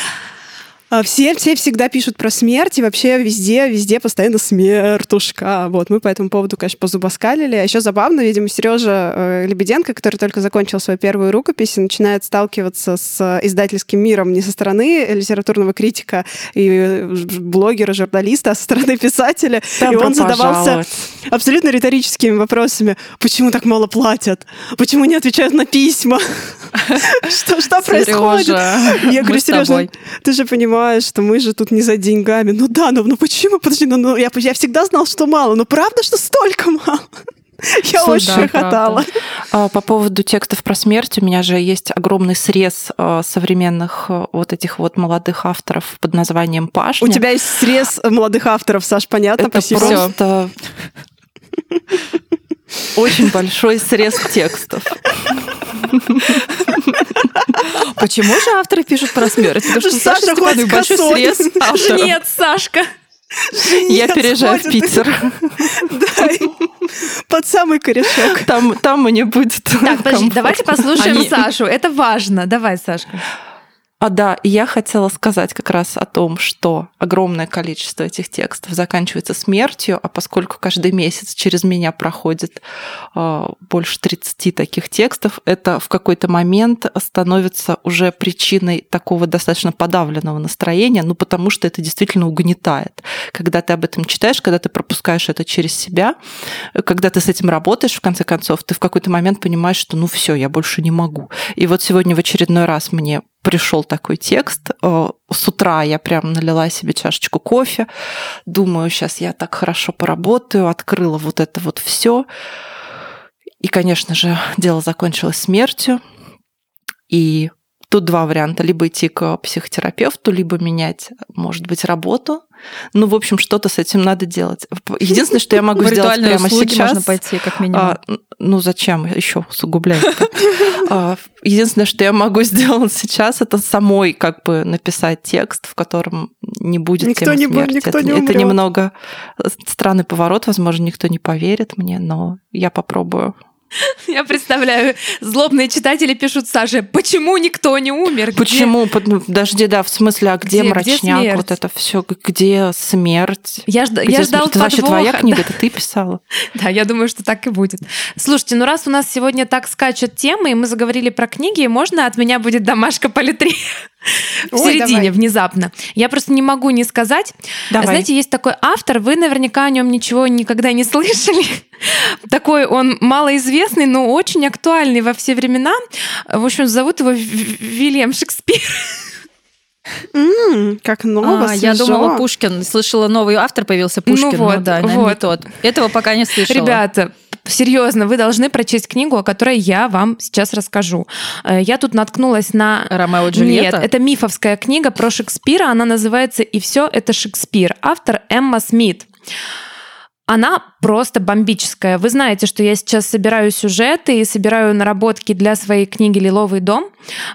Все, все всегда пишут про смерть, и вообще везде, везде постоянно смертушка. Вот, мы по этому поводу, конечно, позубоскалили. А еще забавно, видимо, Сережа Лебеденко, который только закончил свою первую рукопись и начинает сталкиваться с издательским миром не со стороны литературного критика и блогера, журналиста, а со стороны писателя. Добро и он задавался пожаловать. Абсолютно риторическими вопросами. Почему так мало платят? Почему не отвечают на письма? Что происходит? Я говорю, Сережа, ты же понимаешь, что мы же тут не за деньгами. Ну да, ну почему? Подожди, ну я всегда знал, что мало. Но правда, что столько мало? Я Суда, очень хохотала. Правда. По поводу текстов про смерть, у меня же есть огромный срез современных вот этих вот молодых авторов под названием «Пашня». У тебя есть срез молодых авторов, Саш, понятно? Это спасибо. Просто очень большой срез текстов. Почему же авторы пишут про смерть? Потому что Саша ходит большой срез авторов. Нет, Сашка. Женец, я переезжаю в Питер. Да, под самый корешок. Там, там мне будет так, комфортно. Подожди, давайте послушаем Они... Сашу. Это важно. Давай, Сашка. А да, я хотела сказать как раз о том, что огромное количество этих текстов заканчивается смертью, а поскольку каждый месяц через меня проходит э, больше тридцати таких текстов, это в какой-то момент становится уже причиной такого достаточно подавленного настроения, ну потому что это действительно угнетает. Когда ты об этом читаешь, когда ты пропускаешь это через себя, когда ты с этим работаешь, в конце концов, ты в какой-то момент понимаешь, что ну все, я больше не могу. И вот сегодня в очередной раз мне пришел такой текст. С утра я прям налила себе чашечку кофе. Думаю, сейчас я так хорошо поработаю. Открыла вот это вот все. И, конечно же, дело закончилось смертью. И тут два варианта. Либо идти к психотерапевту, либо менять, может быть, работу. Ну, в общем, что-то с этим надо делать. Единственное, что я могу сделать прямо сейчас... можно пойти, как минимум. Ну, зачем еще усугублять-то? Единственное, что я могу сделать сейчас, это самой как бы написать текст, в котором не будет темы смерти. Это немного странный поворот. Возможно, никто не поверит мне, но я попробую. Я представляю, злобные читатели пишут Саше, почему никто не умер? Почему? Подожди, да, в смысле, а где, где мрачняк? Где вот это все, где смерть? Я, жд... где я смерть? ждал это подвоха. Это твоя книга, да. Это ты писала. Да, я думаю, что так и будет. Слушайте, ну раз у нас сегодня так скачут темы, и мы заговорили про книги, можно от меня будет домашка по литре? В Ой, середине, давай. Внезапно. Я просто не могу не сказать. Давай. Знаете, есть такой автор, вы наверняка о нем ничего никогда не слышали. Такой он малоизвестный, но очень актуальный во все времена. В общем, зовут его Вильям Шекспир. Mm, как ново, а, я думала Пушкин. Слышала, новый автор появился, Пушкин. Ну вот, ну, да, вот. Не тот. Этого пока не слышала. Ребята, серьезно, вы должны прочесть книгу, о которой я вам сейчас расскажу. Я тут наткнулась на... Ромео и Джульетта? Нет, это мифовская книга про Шекспира. Она называется «И все это Шекспир». Автор Эмма Смит. Она просто бомбическая. Вы знаете, что я сейчас собираю сюжеты и собираю наработки для своей книги «Лиловый дом».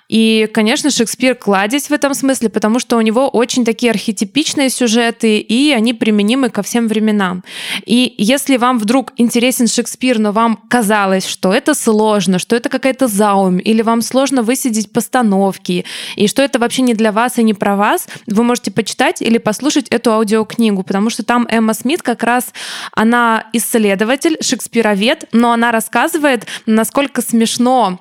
И, конечно, Шекспир кладезь в этом смысле, потому что у него очень такие архетипичные сюжеты, и они применимы ко всем временам. И если вам вдруг интересен Шекспир, но вам казалось, что это сложно, что это какая-то заумь, или вам сложно высидеть постановки, и что это вообще не для вас и не про вас, вы можете почитать или послушать эту аудиокнигу, потому что там Эмма Смит как раз... Она исследователь, шекспировед, но она рассказывает, насколько смешно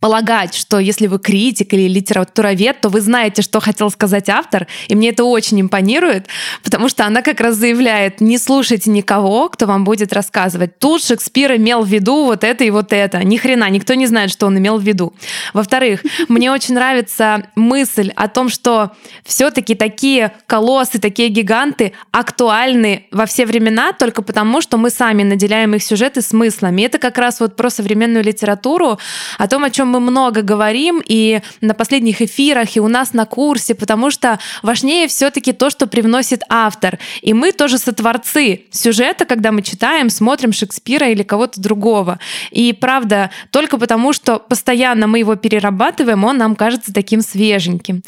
полагать, что если вы критик или литературовед, то вы знаете, что хотел сказать автор, и мне это очень импонирует, потому что она как раз заявляет, не слушайте никого, кто вам будет рассказывать. Тут Шекспир имел в виду вот это и вот это. Ни хрена, никто не знает, что он имел в виду. Во-вторых, мне очень нравится мысль о том, что все-таки такие колоссы, такие гиганты актуальны во все времена только потому, что мы сами наделяем их сюжеты смыслами. И это как раз вот про современную литературу, о том, о чем мы много говорим и на последних эфирах, и у нас на курсе, потому что важнее все-таки то, что привносит автор. И мы тоже сотворцы сюжета, когда мы читаем, смотрим Шекспира или кого-то другого. И правда, только потому, что постоянно мы его перерабатываем, он нам кажется таким свеженьким.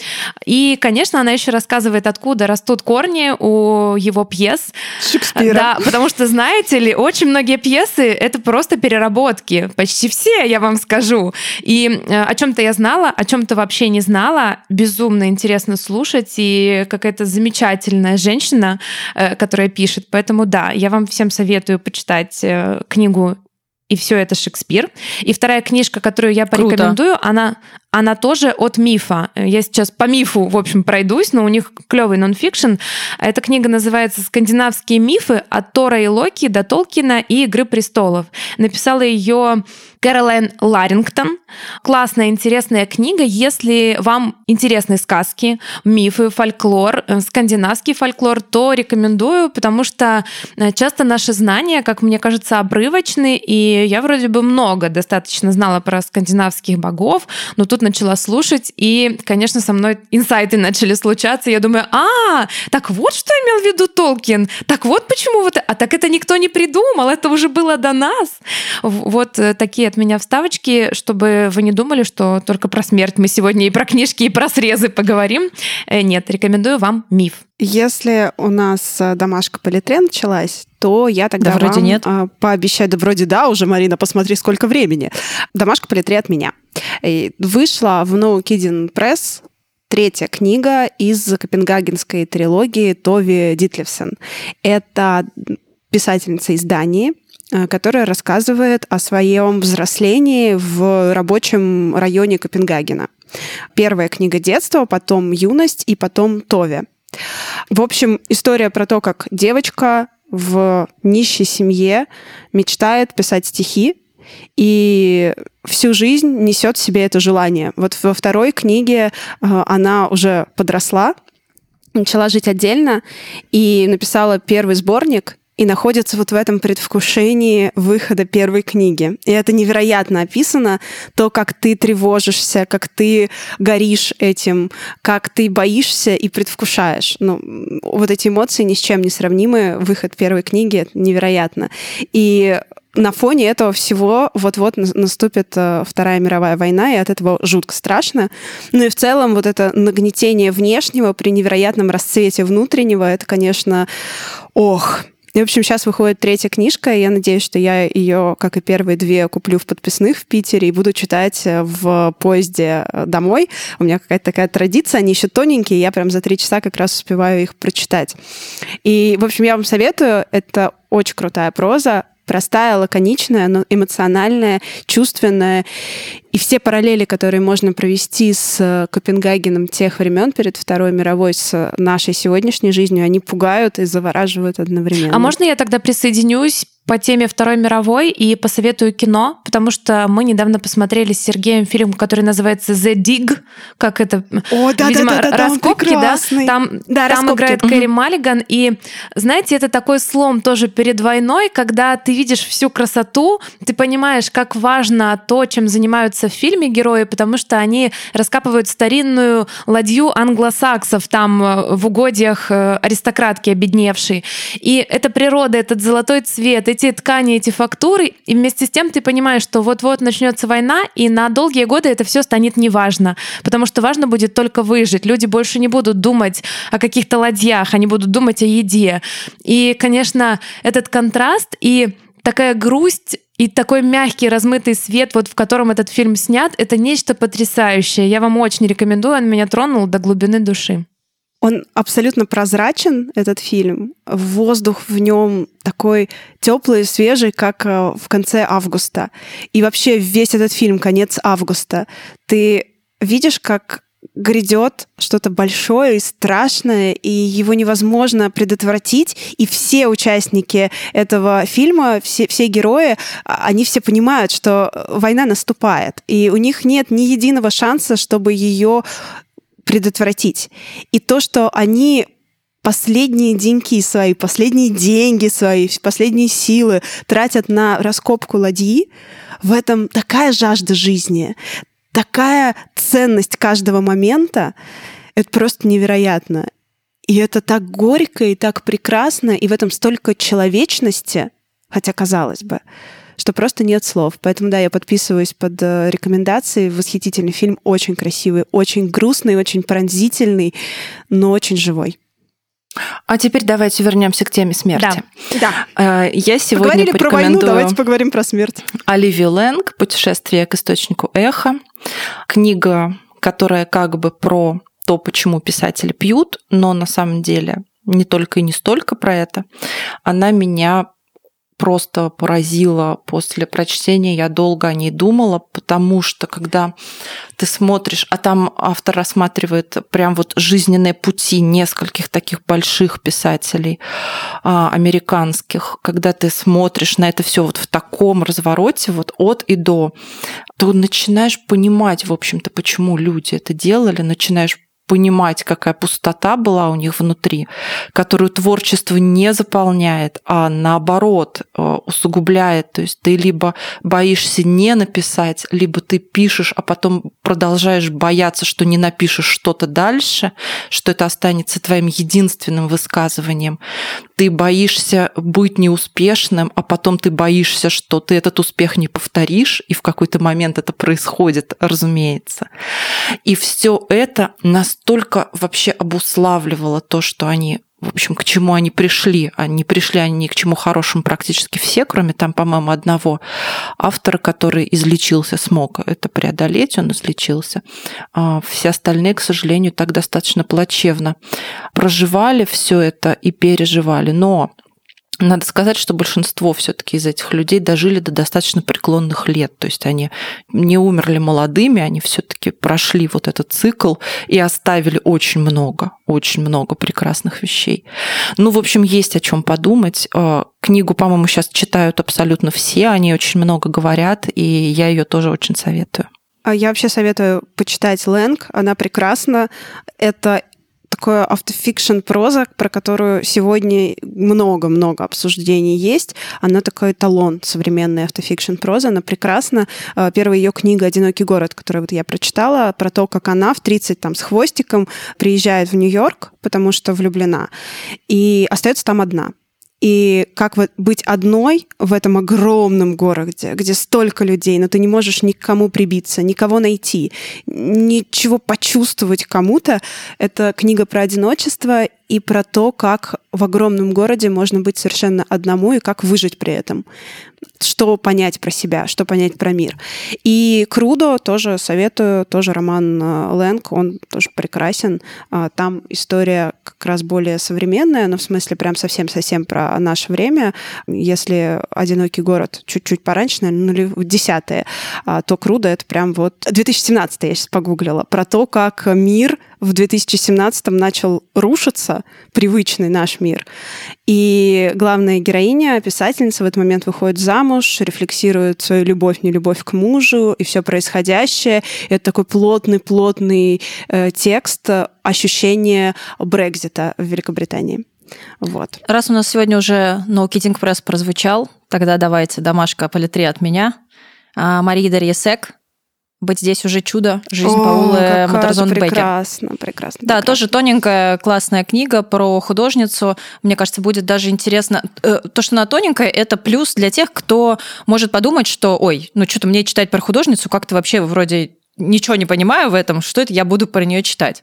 И, конечно, она еще рассказывает, откуда растут корни у его пьес. Шекспира. Да, потому что, знаете ли, очень многие пьесы — это просто переработки. Почти все, я вам скажу. И И о чем-то я знала, о чем-то вообще не знала. Безумно интересно слушать. И какая-то замечательная женщина, которая пишет. Поэтому да, я вам всем советую почитать книгу «И все это Шекспир». И вторая книжка, которую я порекомендую, Круто. она... она тоже от мифа. Я сейчас по мифу, в общем, пройдусь, но у них клевый нонфикшн. Эта книга называется «Скандинавские мифы. От Тора и Локи до Толкина и Игры престолов». Написала ее Кэролайн Ларингтон. Классная, интересная книга. Если вам интересны сказки, мифы, фольклор, скандинавский фольклор, то рекомендую, потому что часто наши знания, как мне кажется, обрывочны, и я вроде бы много достаточно знала про скандинавских богов, но тут начала слушать, и, конечно, со мной инсайты начали случаться. Я думаю, а, так вот что имел в виду Толкин, так вот почему вот, а так это никто не придумал, это уже было до нас. Вот такие от меня вставочки, чтобы вы не думали, что только про смерть мы сегодня и про книжки, и про срезы поговорим. Нет, рекомендую вам «Миф». Если у нас домашка политре началась, то я тогда да, вроде вам нет. пообещаю. Да вроде да уже, Марина, посмотри, сколько времени. Домашка политре от меня. Вышла в No Kidding Press третья книга из копенгагенской трилогии Тови Дитлевсен. Это писательница из Дании, которая рассказывает о своем взрослении в рабочем районе Копенгагена. Первая книга детства, потом юность и потом Тови. В общем, история про то, как девочка в нищей семье мечтает писать стихи и всю жизнь несет в себе это желание. Вот во второй книге она уже подросла, начала жить отдельно и написала первый сборник, и находится вот в этом предвкушении выхода первой книги. И это невероятно описано, то, как ты тревожишься, как ты горишь этим, как ты боишься и предвкушаешь. Ну, вот эти эмоции ни с чем не сравнимы. Выход первой книги — это невероятно. И на фоне этого всего вот-вот наступит Вторая мировая война, и от этого жутко страшно. Ну и в целом вот это нагнетение внешнего при невероятном расцвете внутреннего, это, конечно, ох... В общем, сейчас выходит третья книжка, и я надеюсь, что я ее, как и первые две, куплю в подписных в Питере и буду читать в поезде домой. У меня какая-то такая традиция, они еще тоненькие, я прям за три часа как раз успеваю их прочитать. И, в общем, я вам советую, это очень крутая проза, простая, лаконичная, но эмоциональная, чувственная. И все параллели, которые можно провести с Копенгагеном тех времен перед Второй мировой, с нашей сегодняшней жизнью, они пугают и завораживают одновременно. А можно я тогда присоединюсь по теме Второй мировой и посоветую кино, потому что мы недавно посмотрели с Сергеем фильм, который называется «The Dig», как это, О, да, видимо, да, да, да, раскопки, да? Там, да, там раскопки. Играет угу. Кэрри Маллиган, и, знаете, это такой слом тоже перед войной, когда ты видишь всю красоту, ты понимаешь, как важно то, чем занимаются в фильме герои, потому что они раскапывают старинную ладью англосаксов там в угодьях аристократки обедневшей. И эта природа, этот золотой цвет, эти ткани, эти фактуры, и вместе с тем ты понимаешь, что вот-вот начнется война, и на долгие годы это все станет неважно, потому что важно будет только выжить. Люди больше не будут думать о каких-то ладьях, они будут думать о еде. И, конечно, этот контраст и такая грусть, и такой мягкий, размытый свет, вот в котором этот фильм снят, это нечто потрясающее. Я вам очень рекомендую, он меня тронул до глубины души. Он абсолютно прозрачен, этот фильм. Воздух в нем такой теплый, свежий, как в конце августа. И вообще весь этот фильм, конец августа, ты видишь, как грядет что-то большое и страшное, и его невозможно предотвратить. И все участники этого фильма, все, все герои, они все понимают, что война наступает. И у них нет ни единого шанса, чтобы ее предотвратить. И то, что они последние деньки свои, последние деньги свои, последние силы тратят на раскопку ладьи, в этом такая жажда жизни, такая ценность каждого момента, это просто невероятно. И это так горько и так прекрасно, и в этом столько человечности, хотя, казалось бы, что просто нет слов. Поэтому, да, я подписываюсь под рекомендации. Восхитительный фильм, очень красивый, очень грустный, очень пронзительный, но очень живой. А теперь давайте вернемся к теме смерти. Да. Да. Я сегодня Поговорили порекомендую... про войну, давайте поговорим про смерть. Оливию Лэнг «Путешествие к источнику эха». Книга, которая как бы про то, почему писатели пьют, но на самом деле не только и не столько про это. Она меня просто поразила после прочтения. Я долго о ней думала, потому что когда ты смотришь, а там автор рассматривает прям вот жизненные пути нескольких таких больших писателей американских, когда ты смотришь на это все вот в таком развороте, вот от и до, то начинаешь понимать, в общем-то, почему люди это делали, начинаешь понимать, какая пустота была у них внутри, которую творчество не заполняет, а наоборот усугубляет. То есть ты либо боишься не написать, либо ты пишешь, а потом продолжаешь бояться, что не напишешь что-то дальше, что это останется твоим единственным высказыванием. Ты боишься быть неуспешным, а потом ты боишься, что ты этот успех не повторишь, и в какой-то момент это происходит, разумеется. И все это настолько только вообще обуславливало то, что они, в общем, к чему они пришли. Они пришли они ни к чему хорошему практически все, кроме там, по-моему, одного автора, который излечился, смог это преодолеть, он излечился. Все остальные, к сожалению, так достаточно плачевно проживали все это и переживали. Но надо сказать, что большинство все-таки из этих людей дожили до достаточно преклонных лет. То есть они не умерли молодыми, они все-таки прошли вот этот цикл и оставили очень много, очень много прекрасных вещей. Ну, в общем, есть о чем подумать. Книгу, по-моему, сейчас читают абсолютно все, о ней очень много говорят, и я ее тоже очень советую. Я вообще советую почитать Лэнг, она прекрасна. Это такое автофикшн-проза, про которую сегодня много-много обсуждений есть. Она такой эталон современной автофикшн-прозы. Она прекрасна. Первая ее книга «Одинокий город», которую вот я прочитала, про то, как она в тридцать там, с хвостиком приезжает в Нью-Йорк, потому что влюблена, и остается там одна. И как вот быть одной в этом огромном городе, где столько людей, но ты не можешь никому прибиться, никого найти, ничего почувствовать кому-то. Это книга про одиночество и про то, как в огромном городе можно быть совершенно одному и как выжить при этом. Что понять про себя, что понять про мир. И «Крудо» тоже советую, тоже роман Лэнг, он тоже прекрасен. Там история как раз более современная, но в смысле прям совсем-совсем про наше время. Если «Одинокий город» чуть-чуть пораньше, наверное, в десятые, то «Крудо» — это прям вот... две тысячи семнадцатый, я сейчас погуглила, про то, как мир в две тысячи семнадцатом начал рушиться, привычный наш мир. И главная героиня, писательница, в этот момент выходит замуж, рефлексирует свою любовь, нелюбовь к мужу и все происходящее. Это такой плотный-плотный э, текст, ощущение Брексита в Великобритании. Вот. Раз у нас сегодня уже No Kidding Press прозвучал, тогда давайте домашка по литре от меня. А, Марии Дарьесек. «Быть здесь уже чудо. Жизнь О, Паулы Моторзон Беккер». Прекрасно, прекрасно. Да, прекрасно. Тоже тоненькая, классная книга про художницу. Мне кажется, будет даже интересно. То, что она тоненькая, это плюс для тех, кто может подумать, что «Ой, ну что-то мне читать про художницу, как-то вообще вроде ничего не понимаю в этом, что это я буду про нее читать».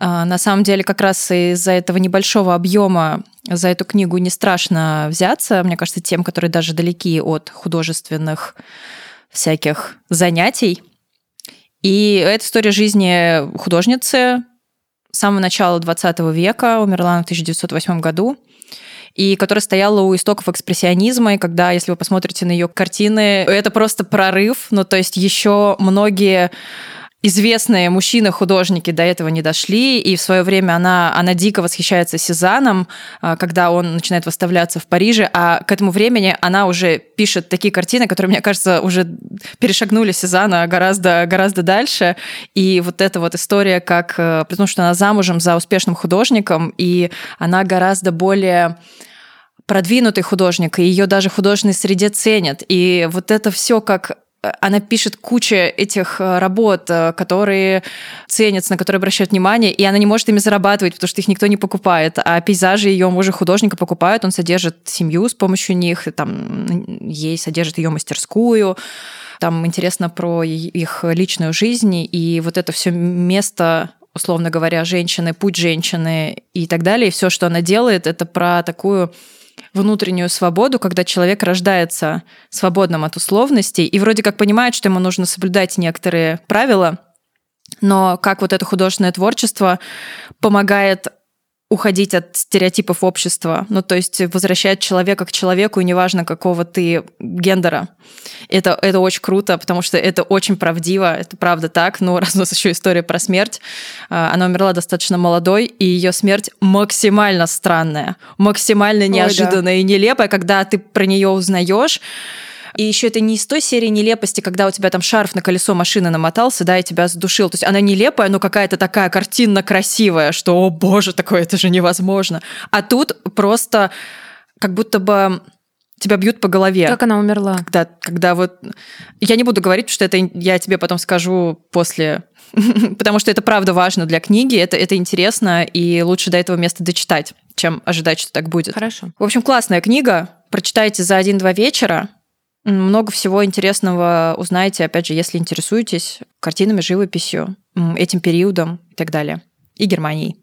На самом деле, как раз из-за этого небольшого объема за эту книгу не страшно взяться. Мне кажется, тем, которые даже далеки от художественных всяких занятий. И это история жизни художницы с самого начала двадцатого века, умерла она в тысяча девятьсот восьмом году, и которая стояла у истоков экспрессионизма, и когда, если вы посмотрите на ее картины, это просто прорыв, ну то есть еще многие известные мужчины-художники до этого не дошли, и в свое время она, она дико восхищается Сезанном, когда он начинает выставляться в Париже, а к этому времени она уже пишет такие картины, которые, мне кажется, уже перешагнули Сезанна гораздо, гораздо дальше, и вот эта вот история, как, потому что она замужем за успешным художником, и она гораздо более... продвинутый художник, и ее даже в художественной среде ценят, и вот это все как... Она пишет кучу этих работ, которые ценятся, на которые обращают внимание, и она не может ими зарабатывать, потому что их никто не покупает. А пейзажи ее мужа-художника покупают, он содержит семью с помощью них, там, ей содержит ее мастерскую. Там интересно про их личную жизнь, и вот это все место условно говоря, женщины, путь женщины и так далее. И все, что она делает, это про такую внутреннюю свободу, когда человек рождается свободным от условностей и вроде как понимает, что ему нужно соблюдать некоторые правила, но как вот это художественное творчество помогает уходить от стереотипов общества, ну, то есть возвращает человека к человеку, и неважно, какого ты гендера. Это, это очень круто, потому что это очень правдиво, это правда так, ну, раз у нас еще история про смерть. Она умерла достаточно молодой, и ее смерть максимально странная, максимально неожиданная. Ой, да. И нелепая, когда ты про нее узнаешь. И еще это не из той серии нелепости, когда у тебя там шарф на колесо машины намотался, да, и тебя задушил. То есть она нелепая, но какая-то такая картинно красивая, что, о боже, такое, это же невозможно. А тут просто как будто бы тебя бьют по голове. Как она умерла? Когда, когда вот... Я не буду говорить, потому что это я тебе потом скажу после... Потому что это правда важно для книги, это, это интересно, и лучше до этого места дочитать, чем ожидать, что так будет. Хорошо. В общем, классная книга. Прочитайте за один-два вечера. Много всего интересного узнаете, опять же, если интересуетесь картинами, живописью, этим периодом и так далее. И Германией.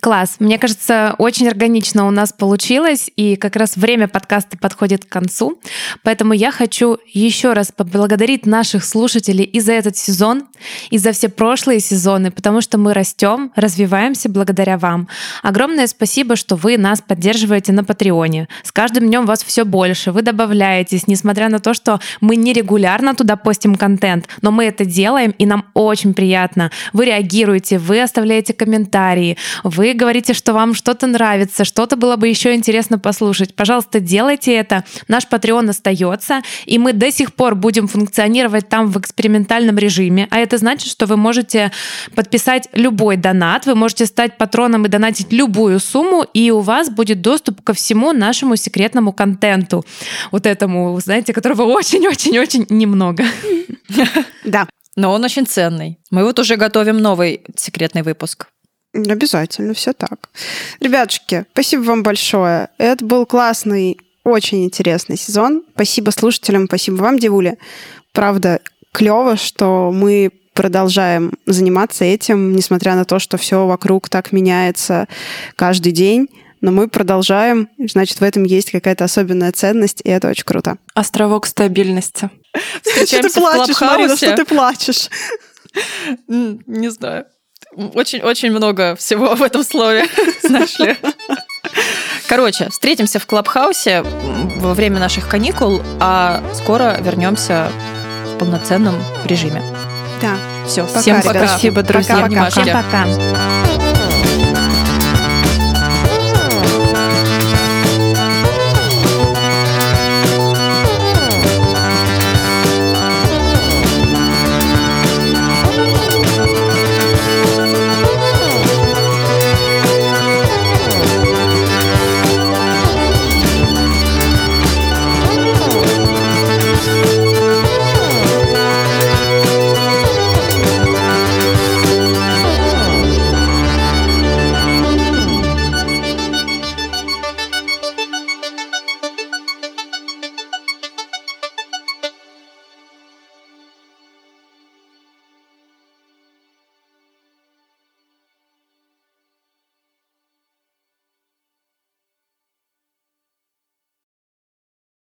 Класс. Мне кажется, очень органично у нас получилось, и как раз время подкаста подходит к концу. Поэтому я хочу еще раз поблагодарить наших слушателей и за этот сезон, и за все прошлые сезоны, потому что мы растем, развиваемся благодаря вам. Огромное спасибо, что вы нас поддерживаете на Патреоне. С каждым днем вас все больше, вы добавляетесь, несмотря на то, что мы нерегулярно туда постим контент, но мы это делаем, и нам очень приятно. Вы реагируете, вы оставляете комментарии, вы Вы говорите, что вам что-то нравится, что-то было бы еще интересно послушать. Пожалуйста, делайте это. Наш Патреон остается, и мы до сих пор будем функционировать там в экспериментальном режиме. А это значит, что вы можете подписать любой донат, вы можете стать патроном и донатить любую сумму, и у вас будет доступ ко всему нашему секретному контенту. Вот этому, знаете, которого очень-очень-очень немного. Да. Но он очень ценный. Мы вот уже готовим новый секретный выпуск. Обязательно, все так. Ребятушки, спасибо вам большое. Это был классный, очень интересный сезон. Спасибо слушателям, спасибо вам, девули. Правда, клево, что мы продолжаем заниматься этим, несмотря на то, что все вокруг так меняется каждый день. Но мы продолжаем, значит, в этом есть какая-то особенная ценность, и это очень круто. Островок стабильности. Что ты плачешь, Марина, что ты плачешь? Не знаю. Очень-очень много всего в этом слове нашли. Короче, встретимся в Клабхаусе во время наших каникул, а скоро вернемся в полноценном режиме. Да. Все, всем пока. Спасибо, друзья. Пока-пока. Всем пока.